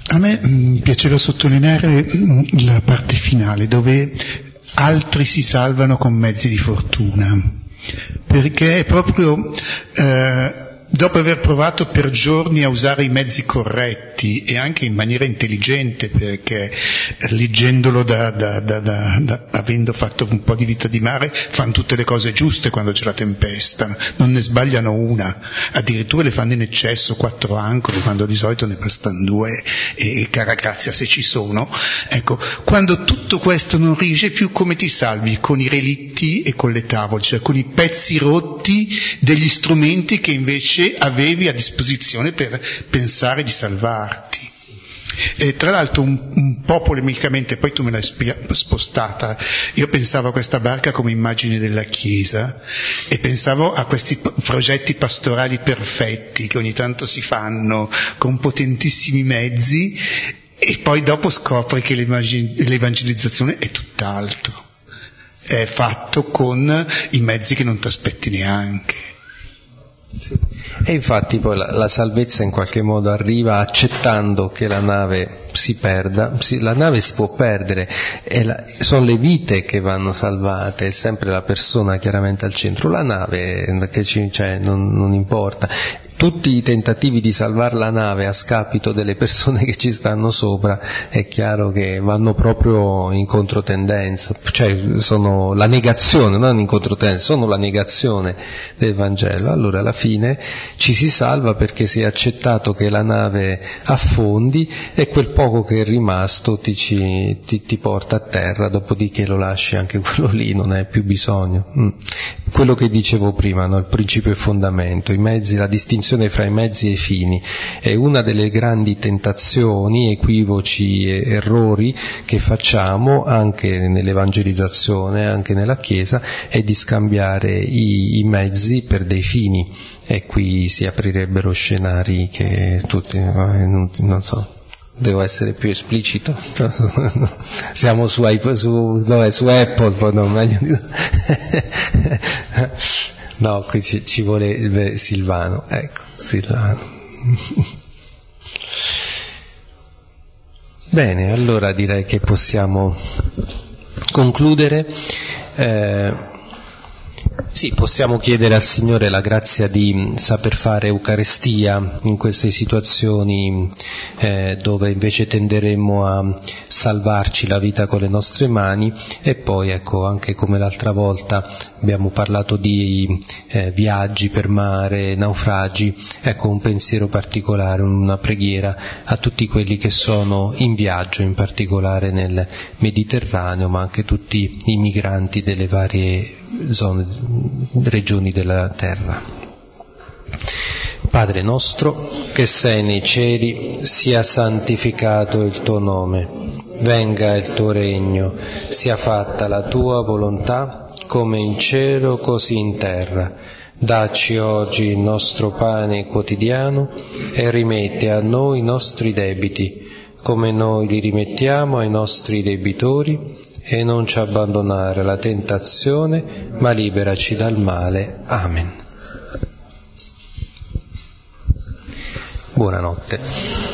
A me mh, piaceva sottolineare mh, la parte finale dove altri si salvano con mezzi di fortuna. perché proprio eh, dopo aver provato per giorni a usare i mezzi corretti e anche in maniera intelligente, perché leggendolo da, da, da, da, da avendo fatto un po' di vita di mare, fanno tutte le cose giuste quando c'è la tempesta, non ne sbagliano una, addirittura le fanno in eccesso, quattro ancore quando di solito ne bastano due, e cara grazia se ci sono. Ecco, quando tutto questo non riesce più, come ti salvi? Con i relitti e con le tavole, cioè con i pezzi rotti degli strumenti che invece avevi a disposizione per pensare di salvarti. E tra l'altro un, un po' polemicamente, poi tu me l'hai sp- spostata, io pensavo a questa barca come immagine della Chiesa e pensavo a questi p- progetti pastorali perfetti che ogni tanto si fanno con potentissimi mezzi, e poi dopo scopri che l'evangelizzazione è tutt'altro, è fatto con i mezzi che non ti aspetti neanche. Sì. E infatti poi la, la salvezza in qualche modo arriva accettando che la nave si perda, si, la nave si può perdere, e la, sono le vite che vanno salvate, è sempre la persona chiaramente al centro, la nave che ci, cioè, non, non importa. Tutti i tentativi di salvare la nave a scapito delle persone che ci stanno sopra è chiaro che vanno proprio in controtendenza, cioè sono la negazione, non in controtendenza, sono la negazione del Vangelo. Allora alla fine ci si salva perché si è accettato che la nave affondi e quel poco che è rimasto ti, ci, ti, ti porta a terra, dopodiché lo lasci anche quello lì, non hai più bisogno. Mm. Quello che dicevo prima, no? Il principio e il fondamento, i mezzi, la distinzione fra i mezzi e i fini è una delle grandi tentazioni, equivoci e errori che facciamo anche nell'evangelizzazione, anche nella Chiesa, è di scambiare i, i mezzi per dei fini, e qui si aprirebbero scenari che tutti, non, non so, devo essere più esplicito, siamo su, su, dov'è, su Apple, no, meglio di... No, qui ci, ci vuole Silvano, ecco, Silvano. Bene, allora direi che possiamo concludere. Eh, Sì, possiamo chiedere al Signore la grazia di saper fare Eucaristia in queste situazioni eh, dove invece tenderemo a salvarci la vita con le nostre mani, e poi ecco, anche come l'altra volta abbiamo parlato di eh, viaggi per mare, naufragi, ecco un pensiero particolare, una preghiera a tutti quelli che sono in viaggio, in particolare nel Mediterraneo, ma anche tutti i migranti delle varie zone, regioni della terra. Padre nostro che sei nei cieli, sia santificato il tuo nome, venga il tuo regno, sia fatta la tua volontà come in cielo così in terra. Dacci oggi il nostro pane quotidiano e rimetti a noi i nostri debiti come noi li rimettiamo ai nostri debitori, e non ci abbandonare alla tentazione, ma liberaci dal male. Amen. Buonanotte.